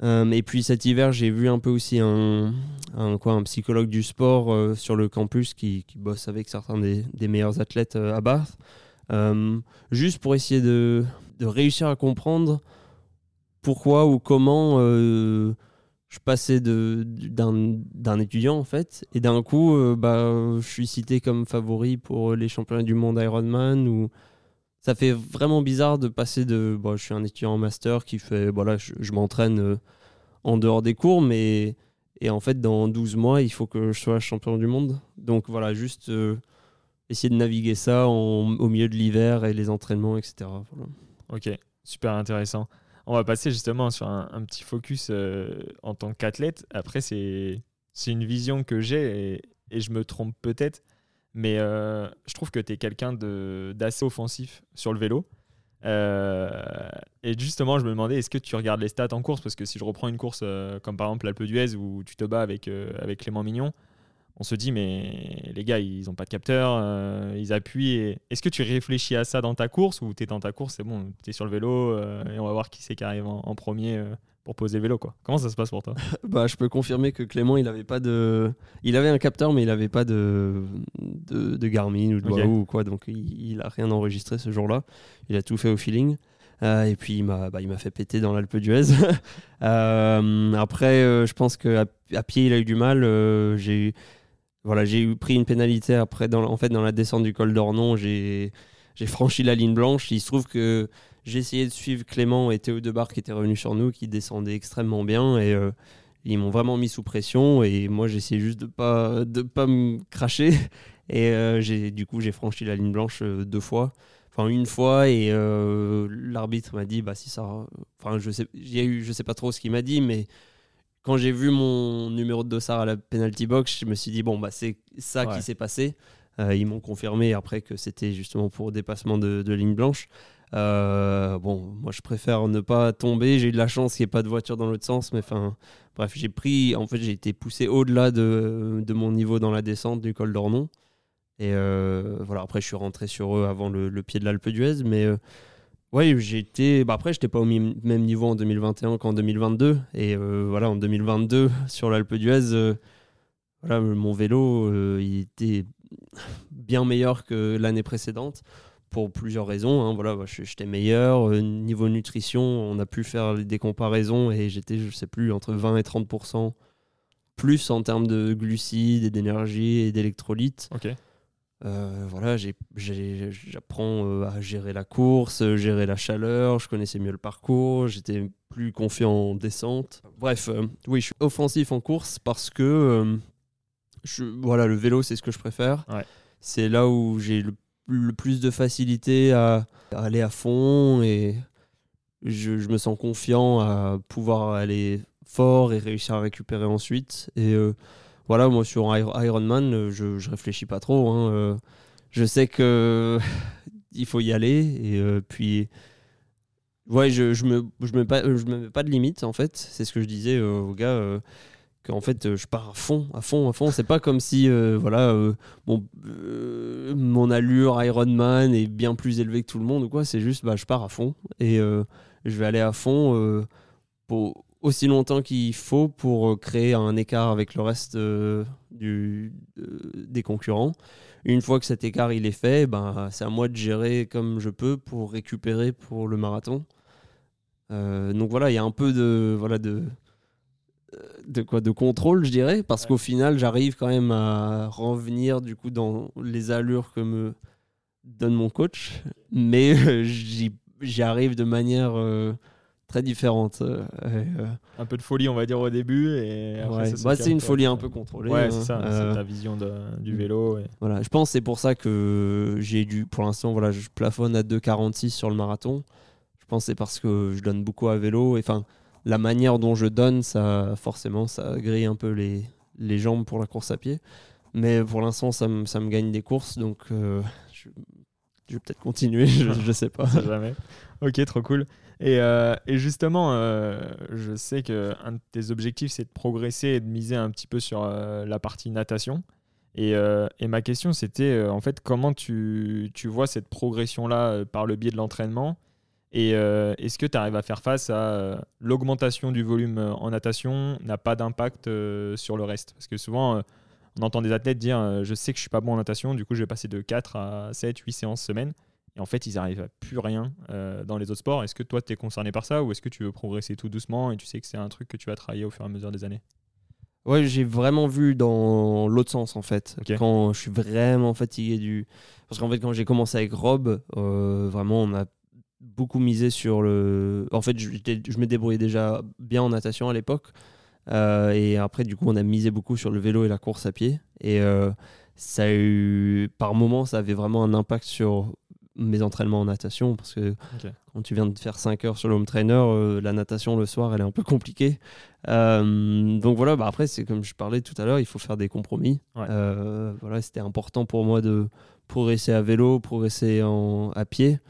Et puis cet hiver, j'ai vu un peu aussi un psychologue du sport sur le campus qui bosse avec certains des meilleurs athlètes à Bath, juste pour essayer de réussir à comprendre pourquoi ou comment je passais d'un étudiant, en fait, et d'un coup je suis cité comme favori pour les championnats du monde Ironman. Ou ça fait vraiment bizarre de passer je suis un étudiant en master qui fait, voilà, je m'entraîne en dehors des cours, mais et en fait dans 12 mois il faut que je sois champion du monde. Donc voilà, juste essayer de naviguer ça au milieu de l'hiver et les entraînements, etc. Voilà. Ok, super intéressant. On va passer justement sur un petit focus en tant qu'athlète. Après, c'est une vision que j'ai et je me trompe peut-être. Mais je trouve que tu es quelqu'un d'assez offensif sur le vélo. Et justement, je me demandais, est-ce que tu regardes les stats en course ? Parce que si je reprends une course comme par exemple l'Alpe d'Huez où tu te bats avec Clément Mignon, on se dit, mais les gars, ils n'ont pas de capteur, ils appuient. Est-ce que tu réfléchis à ça dans ta course, ou tu es dans ta course, c'est bon, tu es sur le vélo et on va voir qui c'est qui arrive en premier pour poser le vélo, quoi. Comment ça se passe pour toi ? Je peux confirmer que Clément, il avait un capteur, mais il n'avait pas de Garmin ou de Wahoo, okay, ou quoi, donc il n'a rien enregistré ce jour-là. Il a tout fait au feeling. Et puis il m'a fait péter dans l'Alpe d'Huez. Après, je pense qu'à pied, il a eu du mal. J'ai pris une pénalité après. Dans la descente du col d'Ornon, j'ai franchi la ligne blanche. Il se trouve que j'ai essayé de suivre Clément et Théo Debar qui étaient revenus sur nous, qui descendaient extrêmement bien, et ils m'ont vraiment mis sous pression, et moi j'essayais juste de pas me cracher, et du coup j'ai franchi la ligne blanche deux fois, enfin une fois, et l'arbitre m'a dit si ça, enfin je sais pas trop ce qu'il m'a dit, mais quand j'ai vu mon numéro de dossard à la penalty box, je me suis dit c'est ça, ouais, qui s'est passé. Ils m'ont confirmé après que c'était justement pour dépassement de ligne blanche. Moi je préfère ne pas tomber. J'ai eu de la chance qu'il n'y ait pas de voiture dans l'autre sens, mais enfin bref, j'ai été poussé au-delà de mon niveau dans la descente du col d'Ornon, et voilà, après je suis rentré sur eux avant le pied de l'Alpe d'Huez, mais après j'étais pas au même niveau en 2021 qu'en 2022, et voilà, en 2022 sur l'Alpe d'Huez, voilà, mon vélo il était bien meilleur que l'année précédente. Pour plusieurs raisons, hein. Voilà, j'étais meilleur. Niveau nutrition, on a pu faire des comparaisons, et j'étais, je ne sais plus, entre 20 et 30% plus en termes de glucides et d'énergie et d'électrolytes. Okay. Voilà, j'apprends à gérer la course, gérer la chaleur, je connaissais mieux le parcours, j'étais plus confiant en descente. Bref, oui, je suis offensif en course parce que le vélo, c'est ce que je préfère. Ouais. C'est là où j'ai le plus de facilité à aller à fond, et je me sens confiant à pouvoir aller fort et réussir à récupérer ensuite. Et voilà, moi sur Ironman, je réfléchis pas trop, hein. Je sais que il faut y aller, et puis ouais, je me mets pas de limite, en fait. C'est ce que je disais aux gars, qu'en fait je pars à fond. C'est pas comme si mon allure Ironman est bien plus élevée que tout le monde ou quoi. C'est juste je pars à fond, et je vais aller à fond pour aussi longtemps qu'il faut pour créer un écart avec le reste des concurrents. Une fois que cet écart il est fait, c'est à moi de gérer comme je peux pour récupérer pour le marathon. Donc voilà, il y a un peu de de contrôle, je dirais, parce qu'au final, j'arrive quand même à revenir du coup dans les allures que me donne mon coach, mais j'y arrive de manière très différente. Un peu de folie, on va dire, au début. Et après, ouais. C'est une folie un peu contrôlée. Ouais, c'est ça, c'est ta vision du vélo. Et... Voilà, je pense que c'est pour ça que j'ai dû, pour l'instant, voilà, je plafonne à 2,46 sur le marathon. Je pense que c'est parce que je donne beaucoup à vélo. Enfin, la manière dont je donne, ça, forcément, ça grille un peu les jambes pour la course à pied. Mais pour l'instant, ça me gagne des courses, donc je vais peut-être continuer, je sais pas. Jamais. Ok, trop cool. Et justement, je sais qu'un de tes objectifs, c'est de progresser et de miser un petit peu sur la partie natation. Et ma question, c'était en fait, comment tu vois cette progression-là par le biais de l'entraînement ? Et est-ce que tu arrives à faire face à l'augmentation du volume en natation n'a pas d'impact sur le reste ? Parce que souvent... on entend des athlètes dire je sais que je suis pas bon en natation, du coup je vais passer de 4 à 7, 8 séances semaine. Et en fait, ils n'arrivent à plus rien dans les autres sports. Est-ce que toi, tu es concerné par ça ou est-ce que tu veux progresser tout doucement et tu sais que c'est un truc que tu vas travailler au fur et à mesure des années ? Ouais, j'ai vraiment vu dans l'autre sens en fait. Okay. Quand je suis vraiment fatigué du. Parce qu'en fait, quand j'ai commencé avec Rob, vraiment, on a beaucoup misé sur le. En fait, je me débrouillais déjà bien en natation à l'époque. Et après du coup on a misé beaucoup sur le vélo et la course à pied et ça a eu par moments ça avait vraiment un impact sur mes entraînements en natation parce que quand tu viens de faire 5 heures sur le home trainer la natation le soir elle est un peu compliquée donc voilà bah, après c'est comme je parlais tout à l'heure il faut faire des compromis voilà, c'était important pour moi de progresser à vélo, progresser à pied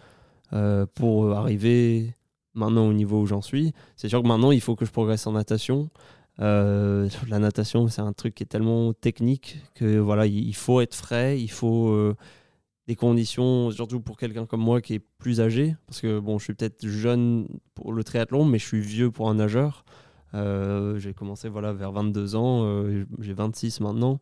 pour arriver maintenant au niveau où j'en suis. C'est sûr que maintenant il faut que je progresse en natation. La natation, c'est un truc qui est tellement technique que voilà, il faut être frais, il faut des conditions, surtout pour quelqu'un comme moi qui est plus âgé, parce que bon, je suis peut-être jeune pour le triathlon, mais je suis vieux pour un nageur. J'ai commencé voilà, vers 22 ans, j'ai 26 maintenant.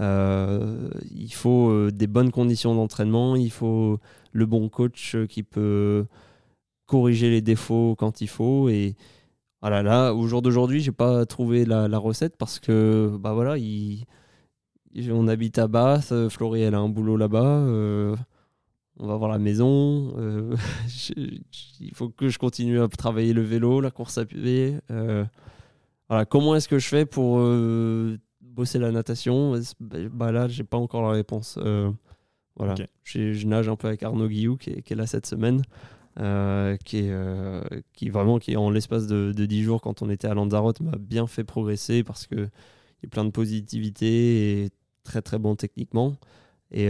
Il faut des bonnes conditions d'entraînement, il faut le bon coach qui peut corriger les défauts quand il faut. Et voilà, là, au jour d'aujourd'hui, j'ai pas trouvé la recette parce que bah voilà, on habite à Bath, Florie elle a un boulot là-bas, on va voir la maison, il faut que je continue à travailler le vélo, la course à pied. Voilà, comment est-ce que je fais pour bosser la natation ? Bah là, j'ai pas encore la réponse. Voilà, okay. Je nage un peu avec Arnaud Guillou qui est là cette semaine. Qui en l'espace de 10 jours quand on était à Lanzarote m'a bien fait progresser parce qu'il est plein de positivité et très très bon techniquement et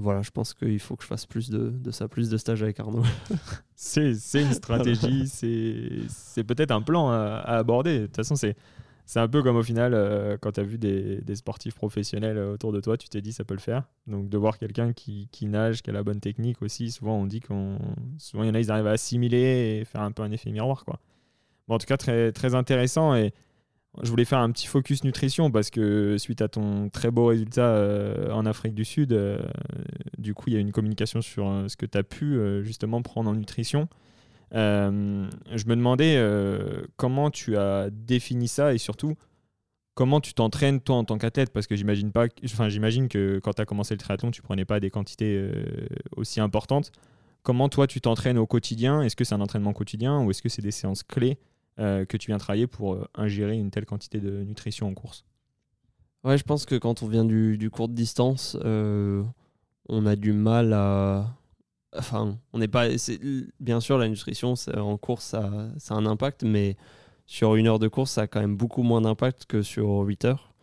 voilà, je pense qu'il faut que je fasse plus de ça, plus de stages avec Arnaud. c'est une stratégie, c'est peut-être un plan à aborder. De toute façon c'est un peu comme au final quand tu as vu des sportifs professionnels autour de toi, tu t'es dit ça peut le faire. Donc de voir quelqu'un qui nage, qui a la bonne technique aussi, souvent on dit souvent il y en a ils arrivent à assimiler et faire un peu un effet miroir quoi. Bon, en tout cas très très intéressant et je voulais faire un petit focus nutrition parce que suite à ton très beau résultat en Afrique du Sud, du coup il y a une communication sur ce que tu as pu justement prendre en nutrition. Je me demandais comment tu as défini ça et surtout comment tu t'entraînes toi en tant qu'athlète parce que j'imagine que quand tu as commencé le triathlon tu prenais pas des quantités aussi importantes. Comment toi tu t'entraînes au quotidien ? Est-ce que c'est un entraînement quotidien ou est-ce que c'est des séances clés que tu viens travailler pour ingérer une telle quantité de nutrition en course ? Ouais, je pense que quand on vient du court de distance on a du mal à... Enfin, on n'est pas. Bien sûr, la nutrition en course, ça a un impact, mais sur une heure de course, ça a quand même beaucoup moins d'impact que sur 8 heures.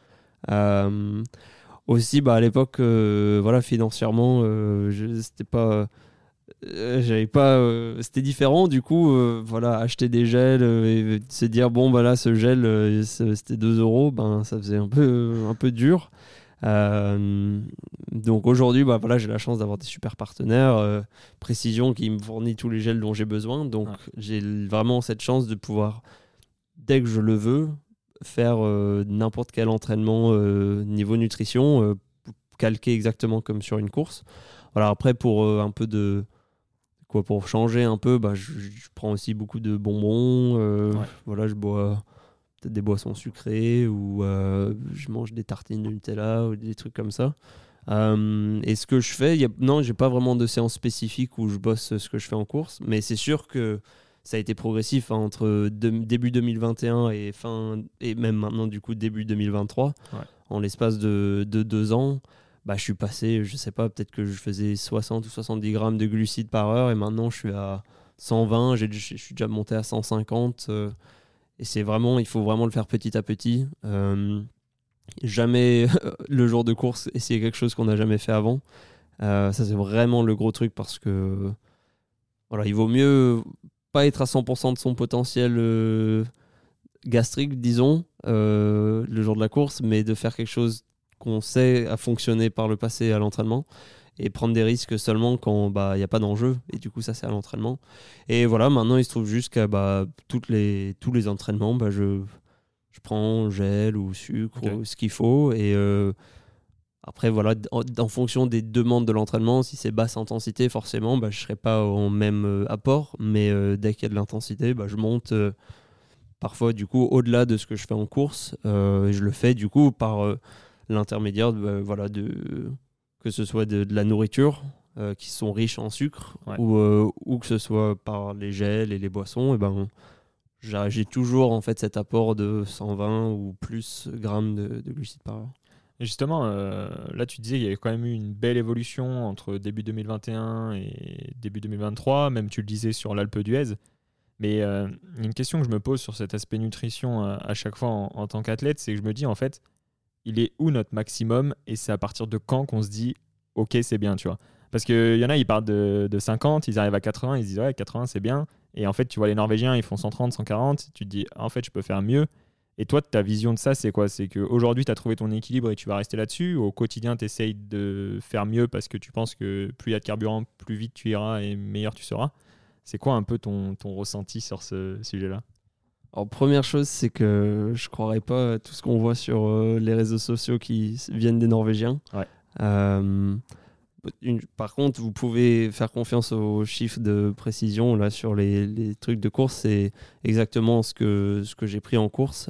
Aussi, bah, à l'époque, voilà, financièrement, c'était pas. J'avais pas. C'était différent, du coup, voilà, acheter des gels et se dire, bon, bah là, ce gel, c'était 2 €, ben, ça faisait un peu dur. Donc aujourd'hui bah voilà, j'ai la chance d'avoir des super partenaires Précision qui me fournit tous les gels dont j'ai besoin donc j'ai vraiment cette chance de pouvoir dès que je le veux faire n'importe quel entraînement niveau nutrition calqué exactement comme sur une course. Voilà, après pour un peu de quoi pour changer un peu bah, je prends aussi beaucoup de bonbons voilà, je bois peut-être des boissons sucrées ou je mange des tartines de Nutella ou des trucs comme ça. Et ce que je fais, non, j'ai pas vraiment de séance spécifique où je bosse ce que je fais en course, mais c'est sûr que ça a été progressif, hein, entre début 2021 et même maintenant du coup début 2023. Ouais. En l'espace de 2 ans, bah, je suis passé, je sais pas, peut-être que je faisais 60 ou 70 grammes de glucides par heure et maintenant je suis à 120, je suis déjà monté à 150. Et c'est vraiment, il faut vraiment le faire petit à petit. Jamais le jour de course essayer quelque chose qu'on n'a jamais fait avant. Ça c'est vraiment le gros truc, parce que voilà, il vaut mieux pas être à 100% de son potentiel gastrique, disons, le jour de la course, mais de faire quelque chose qu'on sait a fonctionné par le passé à l'entraînement, et prendre des risques seulement quand y a pas d'enjeu, et du coup ça c'est à l'entraînement. Et voilà, maintenant il se trouve juste qu'à tous les entraînements, je prends gel ou sucre, okay, ou ce qu'il faut, et après voilà, en fonction des demandes de l'entraînement, si c'est basse intensité, forcément je serai pas au même apport, mais dès qu'il y a de l'intensité, je monte parfois du coup au-delà de ce que je fais en course, et je le fais du coup par l'intermédiaire que ce soit de la nourriture qui sont riches en sucre, ouais, ou que ce soit par les gels et les boissons, et j'ai toujours en fait cet apport de 120 ou plus grammes de glucides par heure. Et justement, là tu disais il y avait quand même eu une belle évolution entre début 2021 et début 2023, même tu le disais sur l'Alpe d'Huez. Mais une question que je me pose sur cet aspect nutrition à chaque fois en tant qu'athlète, c'est que je me dis en fait, il est où notre maximum, et c'est à partir de quand qu'on se dit ok, c'est bien, tu vois? Parce qu'il y en a, ils partent de 50, ils arrivent à 80, ils se disent ouais, 80 c'est bien. Et en fait, tu vois, les Norvégiens, ils font 130, 140. Tu te dis, en fait, je peux faire mieux. Et toi, ta vision de ça, c'est quoi? C'est qu'aujourd'hui, tu as trouvé ton équilibre et tu vas rester là-dessus. Au quotidien, tu essayes de faire mieux parce que tu penses que plus il y a de carburant, plus vite tu iras et meilleur tu seras. C'est quoi un peu ton ressenti sur ce sujet-là? Alors, première chose, c'est que je ne croirais pas à tout ce qu'on voit sur les réseaux sociaux qui viennent des Norvégiens. Ouais. Par contre, vous pouvez faire confiance aux chiffres de précision là, sur les trucs de course. C'est exactement ce que j'ai pris en course.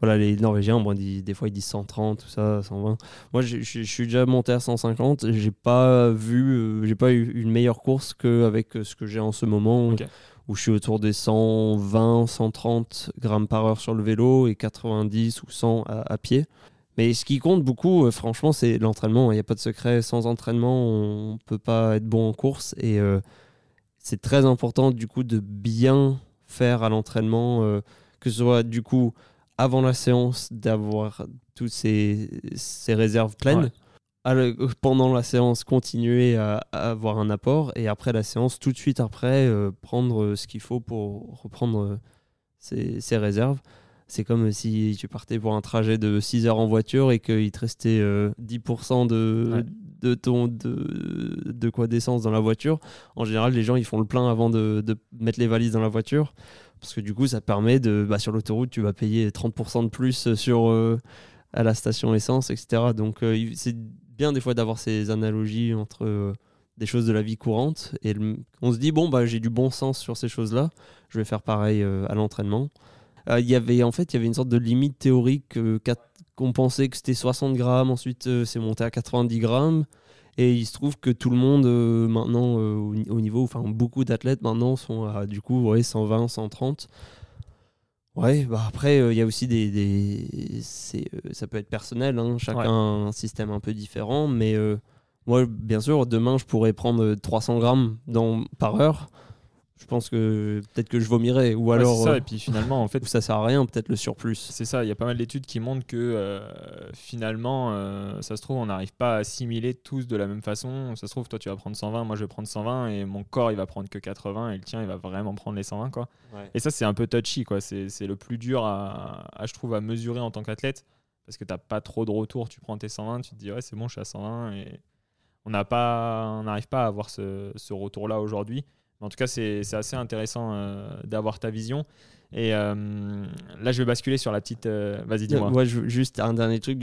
Voilà, les Norvégiens, des fois, ils disent 130, tout ça, 120. Moi, je suis déjà monté à 150. J'ai pas eu une meilleure course qu'avec ce que j'ai en ce moment, okay, où je suis autour des 120, 130 grammes par heure sur le vélo et 90 ou 100 à pied. Mais ce qui compte beaucoup, franchement, c'est l'entraînement. Il n'y a pas de secret. Sans entraînement, on ne peut pas être bon en course. Et c'est très important, du coup, de bien faire à l'entraînement, que ce soit, du coup, avant la séance, d'avoir toutes ces réserves pleines. Ouais. Pendant la séance, continuer à avoir un apport. Et après la séance, tout de suite après, prendre ce qu'il faut pour reprendre ces réserves. C'est comme si tu partais pour un trajet de 6 heures en voiture et qu'il te restait 10% d'essence dans la voiture. En général, les gens ils font le plein avant de mettre les valises dans la voiture, parce que du coup, ça permet sur l'autoroute, tu vas payer 30% de plus à la station essence, etc. Donc, c'est bien des fois d'avoir ces analogies entre des choses de la vie courante. Et on se dit, j'ai du bon sens sur ces choses-là, je vais faire pareil à l'entraînement. Il y avait une sorte de limite théorique qu'on pensait que c'était 60 grammes, ensuite c'est monté à 90 grammes, et il se trouve que tout le monde maintenant au niveau, enfin beaucoup d'athlètes maintenant sont à du coup 120, 130. Ouais, après il y a aussi ça peut être personnel, hein, chacun a un système un peu différent, mais moi bien sûr demain je pourrais prendre 300 grammes par heure. Je pense que peut-être que je vomirais, ou alors c'est ça, et puis finalement en fait ça sert à rien peut-être le surplus. C'est ça, il y a pas mal d'études qui montrent que finalement ça se trouve on n'arrive pas à assimiler tous de la même façon. Ça se trouve toi tu vas prendre 120, moi je vais prendre 120 et mon corps il va prendre que 80 et le tien il va vraiment prendre les 120 quoi. Ouais. Et ça c'est un peu touchy quoi, c'est le plus dur à je trouve à mesurer en tant qu'athlète, parce que t'as pas trop de retour, tu prends tes 120, tu te dis ouais c'est bon je suis à 120, et on n'arrive pas à avoir ce retour là aujourd'hui. En tout cas, c'est assez intéressant d'avoir ta vision. Et là, je vais basculer sur la petite... Vas-y, dis-moi. Ouais, juste un dernier truc.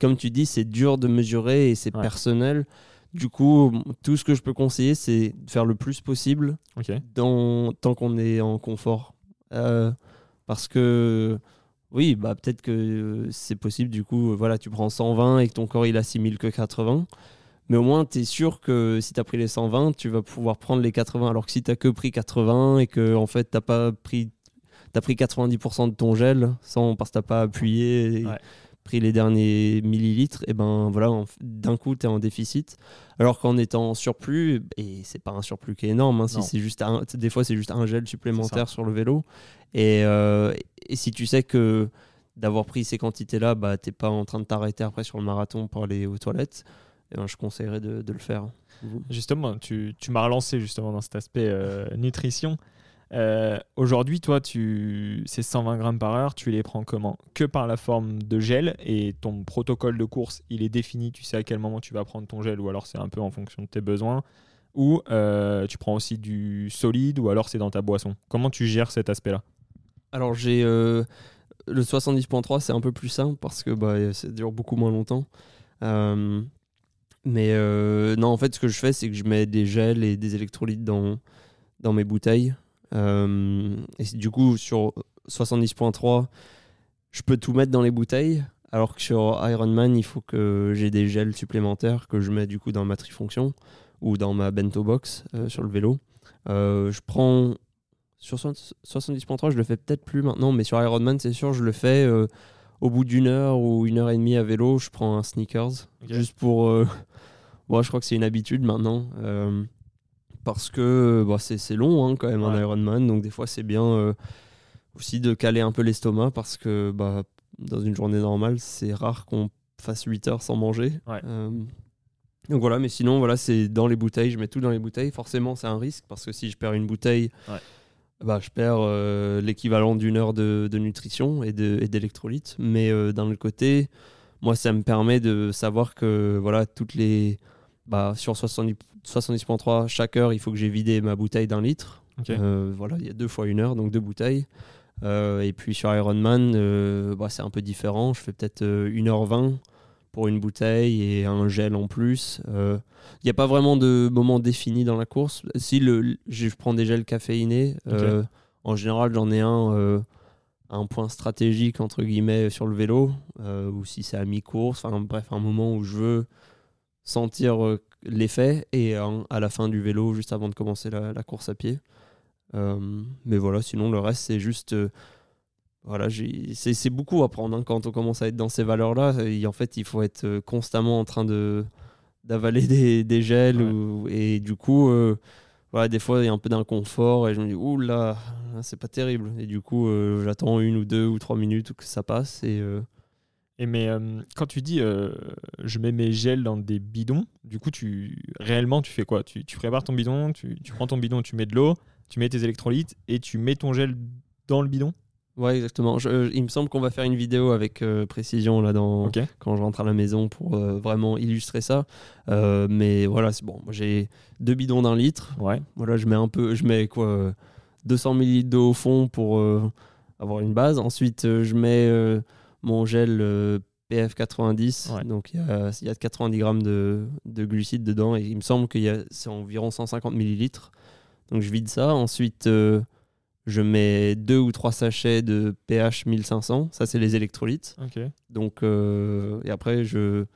Comme tu dis, c'est dur de mesurer et c'est personnel. Du coup, tout ce que je peux conseiller, c'est de faire le plus possible, okay, tant qu'on est en confort. parce que oui, bah, peut-être que c'est possible, du coup, voilà, tu prends 120 et que ton corps il assimile que 80, mais au moins tu es sûr que si tu as pris les 120, tu vas pouvoir prendre les 80, alors que si tu n'as que pris 80 et que en fait, tu n'as pas pris... T'as pris 90% de ton gel parce que t'as pas appuyé, pris les derniers millilitres, et ben voilà, d'un coup t'es en déficit. Alors qu'en étant en surplus, et c'est pas un surplus qui est énorme, hein, si c'est juste des fois c'est juste un gel supplémentaire sur le vélo. Et si tu sais que d'avoir pris ces quantités-là, bah t'es pas en train de t'arrêter après sur le marathon pour aller aux toilettes, et ben, je conseillerais de le faire. Justement, tu m'as relancé justement dans cet aspect nutrition. Aujourd'hui, toi, ces 120 grammes par heure, tu les prends comment ? Que par la forme de gel, et ton protocole de course, il est défini, tu sais à quel moment tu vas prendre ton gel, ou alors c'est un peu en fonction de tes besoins, ou tu prends aussi du solide, ou alors c'est dans ta boisson. Comment tu gères cet aspect-là ? Alors, j'ai le 70.3, c'est un peu plus simple, parce que bah, ça dure beaucoup moins longtemps. Non, en fait, ce que je fais, c'est que je mets des gels et des électrolytes dans mes bouteilles. Et du coup sur 70.3 je peux tout mettre dans les bouteilles, alors que sur Ironman il faut que j'ai des gels supplémentaires que je mets du coup dans ma trifonction ou dans ma bento box sur le vélo. Je prends sur 70.3, je le fais peut-être plus maintenant, mais sur Ironman c'est sûr je le fais au bout d'une heure ou une heure et demie à vélo, je prends un Snickers juste pour je crois que c'est une habitude maintenant, parce que bah, c'est long hein, quand même un Ironman, donc des fois c'est bien aussi de caler un peu l'estomac, parce que bah, dans une journée normale c'est rare qu'on fasse 8 heures sans manger. Donc voilà, mais sinon voilà, c'est dans les bouteilles, je mets tout dans les bouteilles. Forcément c'est un risque, parce que si je perds une bouteille bah, je perds l'équivalent d'une heure de nutrition et d'électrolytes, mais d'un autre côté moi ça me permet de savoir que voilà, toutes les... Bah, sur 70.3, chaque heure, il faut que j'ai vidé ma bouteille d'1 litre. Voilà, il y a 2 fois 1 heure, donc 2 bouteilles. Et puis sur Ironman, c'est un peu différent. Je fais peut-être 1h20 pour une bouteille et un gel en plus. Il n'y a pas vraiment de moment défini dans la course. Si je prends des gels caféinés, en général, j'en ai un point stratégique, entre guillemets, sur le vélo, ou si c'est à mi-course, enfin bref, un moment où je veux sentir l'effet, et à la fin du vélo juste avant de commencer la course à pied, mais voilà, sinon le reste c'est juste c'est beaucoup à prendre hein, quand on commence à être dans ces valeurs là en fait il faut être constamment en train d'avaler des gels et du coup des fois il y a un peu d'inconfort et je me dis ouh là c'est pas terrible, et du coup j'attends 1 ou 2 ou 3 minutes que ça passe. Mais quand tu dis je mets mes gels dans des bidons, du coup réellement tu fais quoi ? Tu prépares ton bidon, tu prends ton bidon, tu mets de l'eau, tu mets tes électrolytes et tu mets ton gel dans le bidon ? Ouais, exactement. Il me semble qu'on va faire une vidéo avec précision là quand je rentre à la maison pour vraiment illustrer ça. Mais voilà, c'est bon. Moi, j'ai 2 bidons d'1 litre. Ouais. Voilà, je mets quoi, 200 ml d'eau au fond pour avoir une base. Ensuite, je mets mon gel PF90, donc il y a 90 grammes de glucides dedans, et il me semble que c'est environ 150 millilitres. Donc je vide ça. Ensuite, je mets 2 ou 3 sachets de pH 1500. Ça, c'est les électrolytes. Donc, et après, je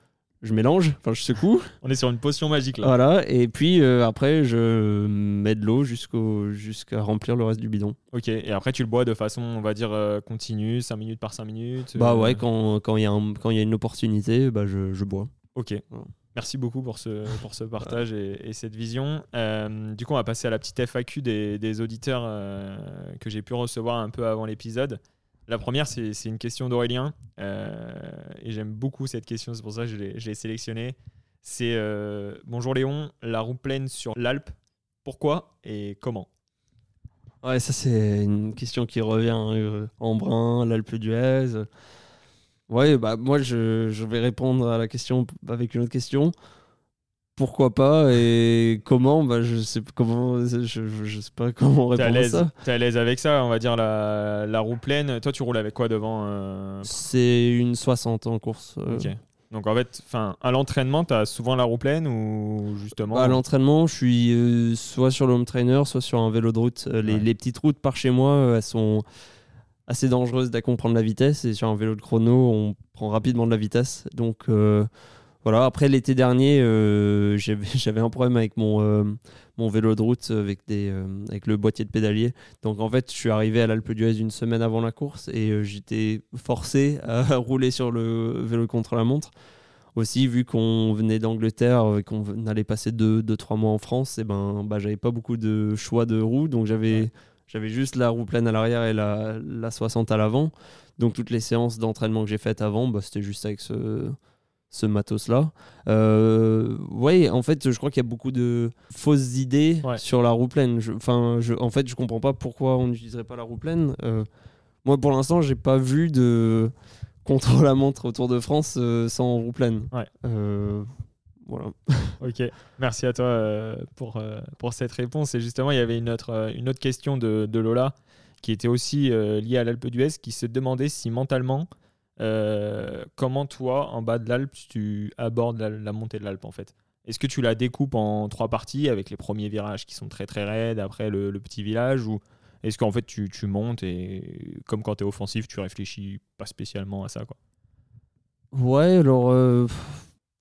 mélange, enfin je secoue. On est sur une potion magique là. Voilà, et puis après je mets de l'eau jusqu'à remplir le reste du bidon. Ok, et après tu le bois de façon, on va dire, continue, 5 minutes par 5 minutes Bah ouais, quand il y a une opportunité, bah je bois. Ok, voilà. Merci beaucoup pour ce partage et cette vision. Du coup, on va passer à la petite FAQ des auditeurs que j'ai pu recevoir un peu avant l'épisode. La première, c'est une question d'Aurélien, et j'aime beaucoup cette question, c'est pour ça que je l'ai sélectionnée. C'est « Bonjour Léon, la roue pleine sur l'Alpe, pourquoi et comment ?» Ouais, ça c'est une question qui revient en brun, l'Alpe d'Huez. Ouais, bah moi je vais répondre à la question avec une autre question. Pourquoi pas et comment, bah je sais pas comment répondre à ça. T'es à l'aise avec ça, on va dire la roue pleine. Toi tu roules avec quoi devant C'est une 60 en course. Okay. Donc en fait, à l'entraînement t'as souvent la roue pleine ou justement à l'entraînement je suis soit sur le home trainer, soit sur un vélo de route. Les petites routes par chez moi elles sont assez dangereuse dès qu'on prend de la vitesse, et sur un vélo de chrono on prend rapidement de la vitesse, donc voilà. Après l'été dernier j'avais un problème avec mon vélo de route avec le boîtier de pédalier, donc en fait je suis arrivé à l'Alpe d'Huez une semaine avant la course et j'étais forcé à rouler sur le vélo contre la montre. Aussi, vu qu'on venait d'Angleterre et qu'on allait passer 2-3 mois en France, et j'avais pas beaucoup de choix de roues, donc j'avais juste la roue pleine à l'arrière et la 60 à l'avant. Donc toutes les séances d'entraînement que j'ai faites avant, c'était juste avec ce matos-là. Oui, en fait, je crois qu'il y a beaucoup de fausses idées sur la roue pleine. Je comprends pas pourquoi on n'utiliserait pas la roue pleine. Moi, pour l'instant, j'ai pas vu de contre-la-montre au Tour de France sans roue pleine. Ouais. Voilà. Ok, merci à toi pour cette réponse. Et justement, il y avait une autre question de Lola qui était aussi liée à l'Alpe d'Huez, qui se demandait si mentalement, comment toi, en bas de l'Alpe, tu abordes la montée de l'Alpe en fait. Est-ce que tu la découpes en 3 parties avec les premiers virages qui sont très très raides, après le petit village, ou est-ce qu'en fait, tu montes et comme quand tu es offensif, tu réfléchis pas spécialement à ça, quoi. Ouais, alors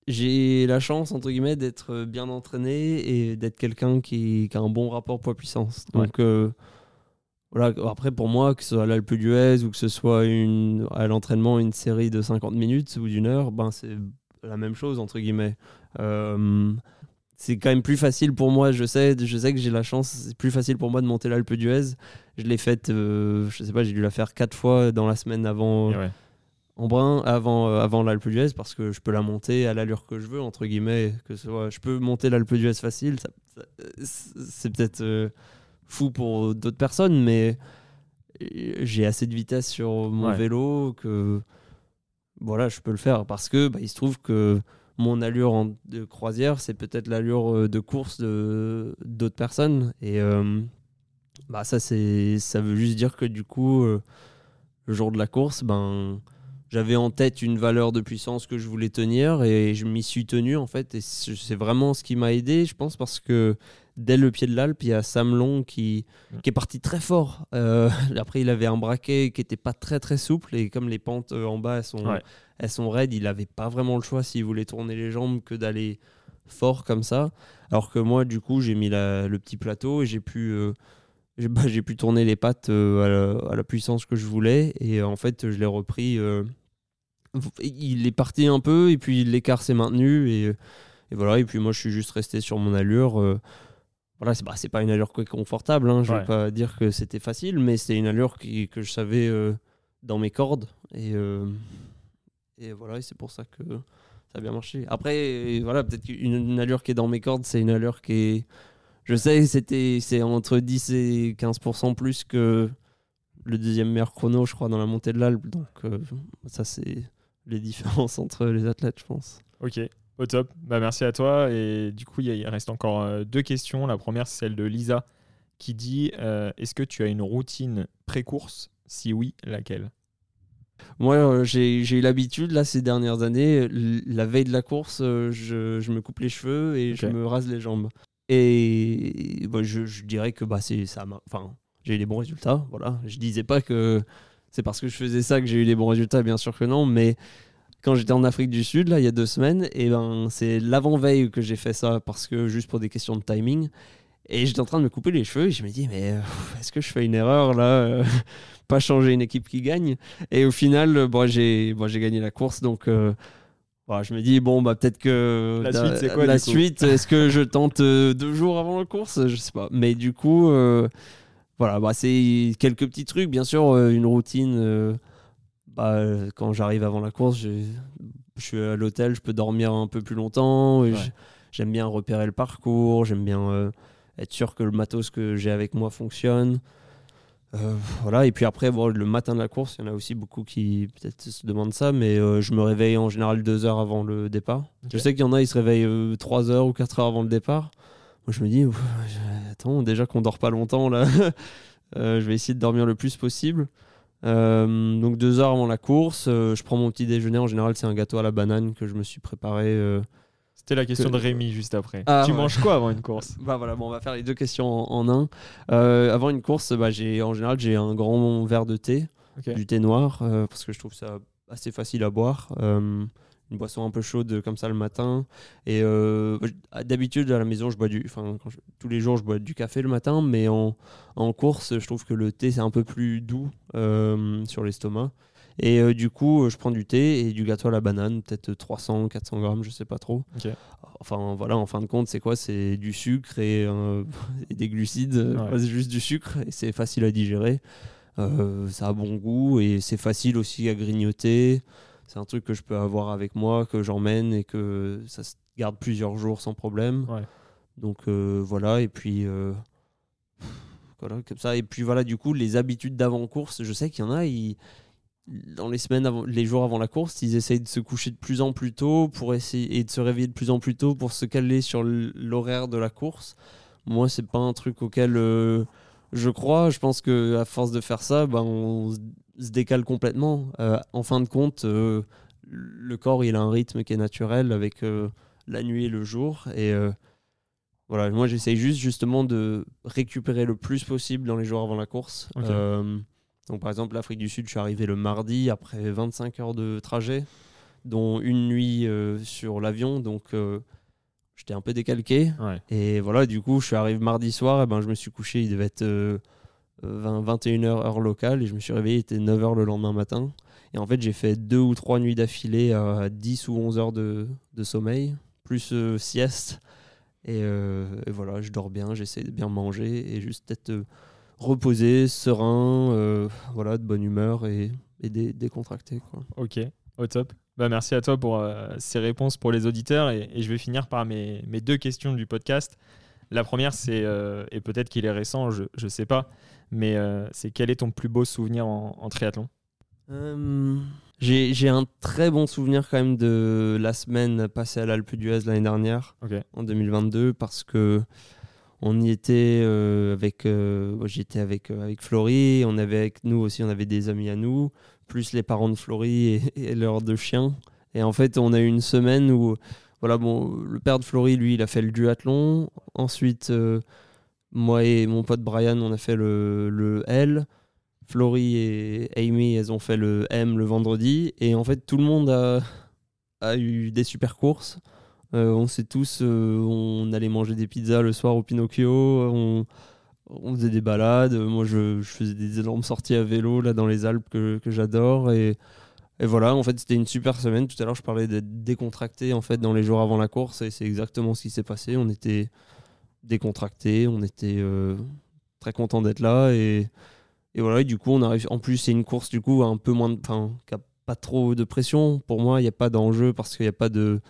j'ai la chance, entre guillemets, d'être bien entraîné et d'être quelqu'un qui a un bon rapport poids-puissance. Donc, voilà, après, pour moi, que ce soit l'Alpe d'Huez ou que ce soit à l'entraînement une série de 50 minutes ou d'une heure, c'est la même chose, entre guillemets. C'est quand même plus facile pour moi, je sais que j'ai la chance, c'est plus facile pour moi de monter l'Alpe d'Huez. Je l'ai faite, je sais pas, j'ai dû la faire 4 fois dans la semaine avant l'Alpe d'Huez, parce que je peux la monter à l'allure que je veux, entre guillemets, que ce soit, je peux monter l'Alpe d'Huez facile, c'est peut-être fou pour d'autres personnes, mais j'ai assez de vitesse sur mon vélo que voilà, je peux le faire, parce que il se trouve que mon allure de croisière, c'est peut-être l'allure de course d'autres personnes. Et ça veut juste dire que du coup, le jour de la course, j'avais en tête une valeur de puissance que je voulais tenir et je m'y suis tenu en fait. Et c'est vraiment ce qui m'a aidé, je pense, parce que dès le pied de l'Alpe, il y a Sam Long qui est parti très fort. Après, il avait un braquet qui n'était pas très très souple, et comme les pentes en bas elles sont raides, il n'avait pas vraiment le choix s'il voulait tourner les jambes que d'aller fort comme ça. Alors que moi, du coup, j'ai mis le petit plateau et j'ai pu tourner les pattes à la puissance que je voulais. Et en fait, je l'ai repris. Il est parti un peu et puis l'écart s'est maintenu et voilà. Et puis moi, je suis juste resté sur mon allure. Voilà, c'est pas une allure confortable, hein, je vais pas dire que c'était facile, mais c'était une allure que je savais dans mes cordes, et voilà, et c'est pour ça que ça a bien marché. Après, voilà, peut-être qu'une allure qui est dans mes cordes, c'est une allure qui est, je sais, c'est entre 10 et 15% plus que le deuxième meilleur chrono, je crois, dans la montée de l'Alpe, donc ça, c'est les différences entre les athlètes, je pense. Ok. Au top, merci à toi. Et du coup, il reste encore 2 questions. La première, c'est celle de Lisa qui dit est-ce que tu as une routine pré-course ? Si oui, laquelle ? Moi, j'ai eu l'habitude, là, ces dernières années, la veille de la course, je me coupe les cheveux et je me rase les jambes. Et je dirais que c'est ça. Enfin, j'ai eu des bons résultats. Voilà. Je disais pas que c'est parce que je faisais ça que j'ai eu des bons résultats, bien sûr que non, mais quand j'étais en Afrique du Sud, là, il y a 2 semaines, et c'est l'avant-veille que j'ai fait ça, parce que juste pour des questions de timing. Et j'étais en train de me couper les cheveux et je me dis, mais est-ce que je fais une erreur là, pas changer une équipe qui gagne ? Et au final, j'ai gagné la course, donc je me dis, peut-être que la suite, c'est quoi, est-ce que je tente 2 jours avant la course ? Je sais pas. Mais du coup, voilà, c'est quelques petits trucs, bien sûr, une routine. Quand j'arrive avant la course, je suis à l'hôtel, je peux dormir un peu plus longtemps. Et j'aime bien repérer le parcours, j'aime bien être sûr que le matos que j'ai avec moi fonctionne. Voilà. Et puis après, le matin de la course, il y en a aussi beaucoup qui peut-être se demandent ça, mais je me réveille en général 2 heures avant le départ. Okay. Je sais qu'il y en a, ils se réveillent 3 heures ou 4 heures avant le départ. Moi, je me dis, attends, déjà qu'on dort pas longtemps, là, je vais essayer de dormir le plus possible. Donc 2 heures avant la course, je prends mon petit déjeuner. En général, c'est un gâteau à la banane que je me suis préparé. C'était la question de Rémi juste après. Ah, tu manges quoi avant une course ? On va faire les 2 questions en un. Avant une course, j'ai en général un grand verre de thé okay. du thé noir, parce que je trouve ça assez facile à boire. Une boisson un peu chaude comme ça le matin. Et d'habitude, à la maison, je bois tous les jours, je bois du café le matin, mais en course, je trouve que le thé, c'est un peu plus doux sur l'estomac. Et du coup, je prends du thé et du gâteau à la banane, peut-être 300, 400 grammes, je sais pas trop. Okay. Enfin, voilà, en fin de compte, c'est quoi ? C'est du sucre et des glucides. Ouais. C'est juste du sucre et c'est facile à digérer. Ça a bon goût et c'est facile aussi à grignoter. C'est un truc que je peux avoir avec moi, que j'emmène et que ça se garde plusieurs jours sans problème. Ouais. Donc voilà, et puis... voilà, comme ça. Et puis voilà, du coup, les habitudes d'avant-course, je sais qu'il y en a... Dans les semaines, les jours avant la course, ils essayent de se coucher de plus en plus tôt et de se réveiller de plus en plus tôt pour se caler sur l'horaire de la course. Moi, c'est pas un truc auquel je crois. Je pense qu'à force de faire ça, on se décale complètement. En fin de compte, le corps il a un rythme qui est naturel avec la nuit et le jour. Et voilà, moi, j'essaye justement de récupérer le plus possible dans les jours avant la course. Okay. Donc par exemple, l'Afrique du Sud, je suis arrivé le mardi après 25 heures de trajet, dont une nuit sur l'avion, donc j'étais un peu décalqué. Ouais. Et voilà, du coup, je suis arrivé mardi soir, et je me suis couché, il devait être 21h heure locale, et je me suis réveillé, il était 9h le lendemain matin. Et en fait, j'ai fait 2 ou 3 nuits d'affilée à 10 ou 11 heures de sommeil, plus sieste. Et voilà, je dors bien, j'essaie de bien manger, et juste peut-être... reposé, serein, voilà, de bonne humeur et décontracté. Quoi. Ok, au top. Merci à toi pour ces réponses pour les auditeurs. Et je vais finir par mes 2 questions du podcast. La première, c'est, et peut-être qu'il est récent, je sais pas, mais c'est quel est ton plus beau souvenir en triathlon ? J'ai un très bon souvenir quand même de la semaine passée à l'Alpe d'Huez l'année dernière, okay. en 2022, parce que on y était j'étais avec Florie, on avait avec nous aussi, on avait des amis à nous, plus les parents de Florie et leurs 2 chiens. Et en fait, on a eu une semaine où, voilà, le père de Florie, lui, il a fait le duathlon. Ensuite, moi et mon pote Brian, on a fait le L. Florie et Amy, elles ont fait le M le vendredi. Et en fait, tout le monde a eu des super courses. On sait tous, on allait manger des pizzas le soir au Pinocchio, on faisait des balades. Moi, je faisais des énormes sorties à vélo là, dans les Alpes que j'adore. Et voilà, en fait, c'était une super semaine. Tout à l'heure, je parlais d'être décontracté en fait, dans les jours avant la course. Et c'est exactement ce qui s'est passé. On était décontractés, on était très contents d'être là. Et voilà, et du coup, on arrive. En plus, c'est une course du coup, un peu moins de... Enfin, qui n'a pas trop de pression. Pour moi, il n'y a pas d'enjeu parce qu'il n'y a pas de...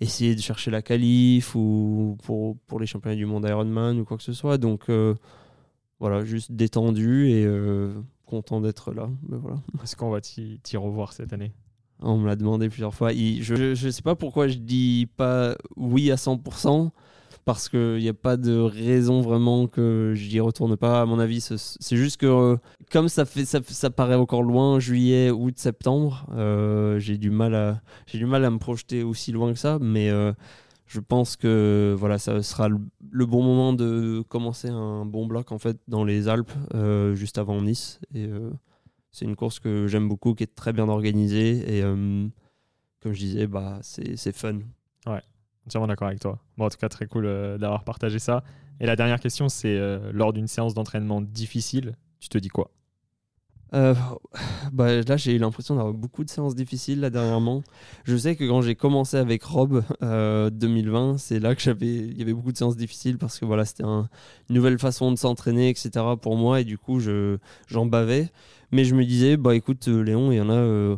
essayer de chercher la qualif ou pour les championnats du monde Ironman ou quoi que ce soit. Donc voilà, juste détendu et content d'être là. Mais voilà. Est-ce qu'on va t'y revoir cette année ? On me l'a demandé plusieurs fois. Je sais pas pourquoi je dis pas oui à 100%, parce qu'il n'y a pas de raison vraiment que j'y retourne pas. À mon avis, c'est juste que comme ça paraît encore loin, juillet, août, septembre, j'ai du mal à me projeter aussi loin que ça. Mais je pense que voilà, ça sera le bon moment de commencer un bon bloc en fait dans les Alpes juste avant Nice. Et c'est une course que j'aime beaucoup, qui est très bien organisée et comme je disais, c'est fun. Ouais. Entièrement d'accord avec toi. Bon, en tout cas, très cool d'avoir partagé ça. Et la dernière question, c'est lors d'une séance d'entraînement difficile, tu te dis quoi ? Là, j'ai eu l'impression d'avoir beaucoup de séances difficiles là, dernièrement. Je sais que quand j'ai commencé avec Rob 2020, c'est là que il y avait beaucoup de séances difficiles parce que voilà, c'était une nouvelle façon de s'entraîner, etc. pour moi. Et du coup, j'en bavais. Mais je me disais, écoute, Léon, il y en a...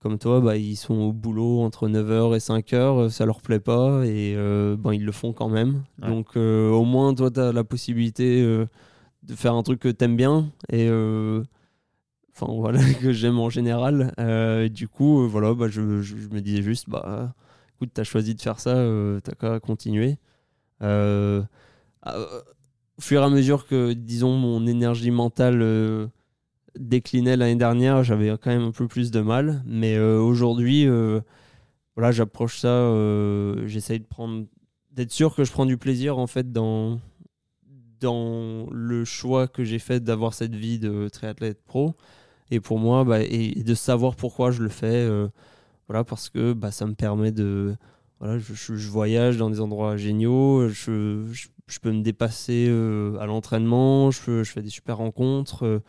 comme toi, ils sont au boulot entre 9h et 5h, ça leur plaît pas et ils le font quand même. Ouais. Donc au moins, toi, tu as la possibilité de faire un truc que tu aimes bien et voilà, que j'aime en général. Du coup, je me disais juste, écoute, tu as choisi de faire ça, tu as qu'à continuer. Au fur et à mesure que, disons, mon énergie mentale... décliné l'année dernière, j'avais quand même un peu plus de mal, mais aujourd'hui voilà, j'approche ça, j'essaye d'être sûr que je prends du plaisir en fait dans le choix que j'ai fait d'avoir cette vie de triathlète pro Et pour moi, et de savoir pourquoi je le fais, parce que ça me permet de... Voilà, je voyage dans des endroits géniaux, je peux me dépasser à l'entraînement, je fais des super rencontres.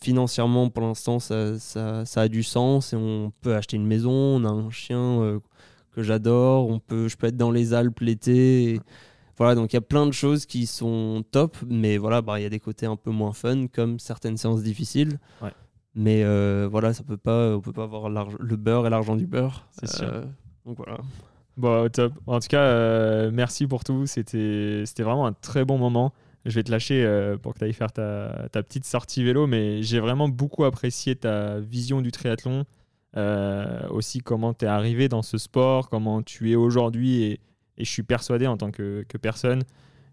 Financièrement, pour l'instant, ça a du sens et on peut acheter une maison, on a un chien que j'adore, je peux être dans les Alpes l'été. Et voilà, donc il y a plein de choses qui sont top, mais voilà, il y a des côtés un peu moins fun, comme certaines séances difficiles. Ouais. Mais on peut pas avoir le beurre et l'argent du beurre. C'est sûr. Donc voilà. Bon, top. En tout cas, merci pour tout. C'était vraiment un très bon moment. Je vais te lâcher pour que tu ailles faire ta petite sortie vélo, mais j'ai vraiment beaucoup apprécié ta vision du triathlon, aussi comment tu es arrivé dans ce sport, comment tu es aujourd'hui, et je suis persuadé en tant que personne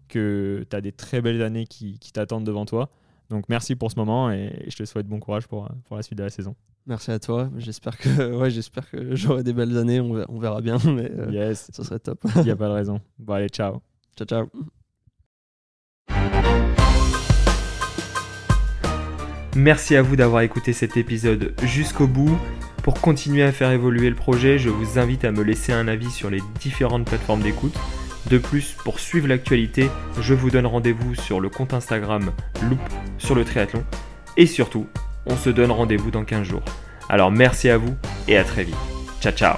que tu as des très belles années qui t'attendent devant toi. Donc merci pour ce moment et je te souhaite bon courage pour la suite de la saison. Merci à toi. J'espère que j'aurai des belles années. On verra bien, mais ce serait top. Il n'y a pas de raison. Bon, allez, ciao. Ciao, ciao. Merci à vous d'avoir écouté cet épisode jusqu'au bout. Pour continuer à faire évoluer le projet, je vous invite à me laisser un avis sur les différentes plateformes d'écoute. De plus, pour suivre l'actualité, je vous donne rendez-vous sur le compte Instagram Loop sur le triathlon. Et surtout, on se donne rendez-vous dans 15 jours. Alors merci à vous et à très vite. Ciao ciao.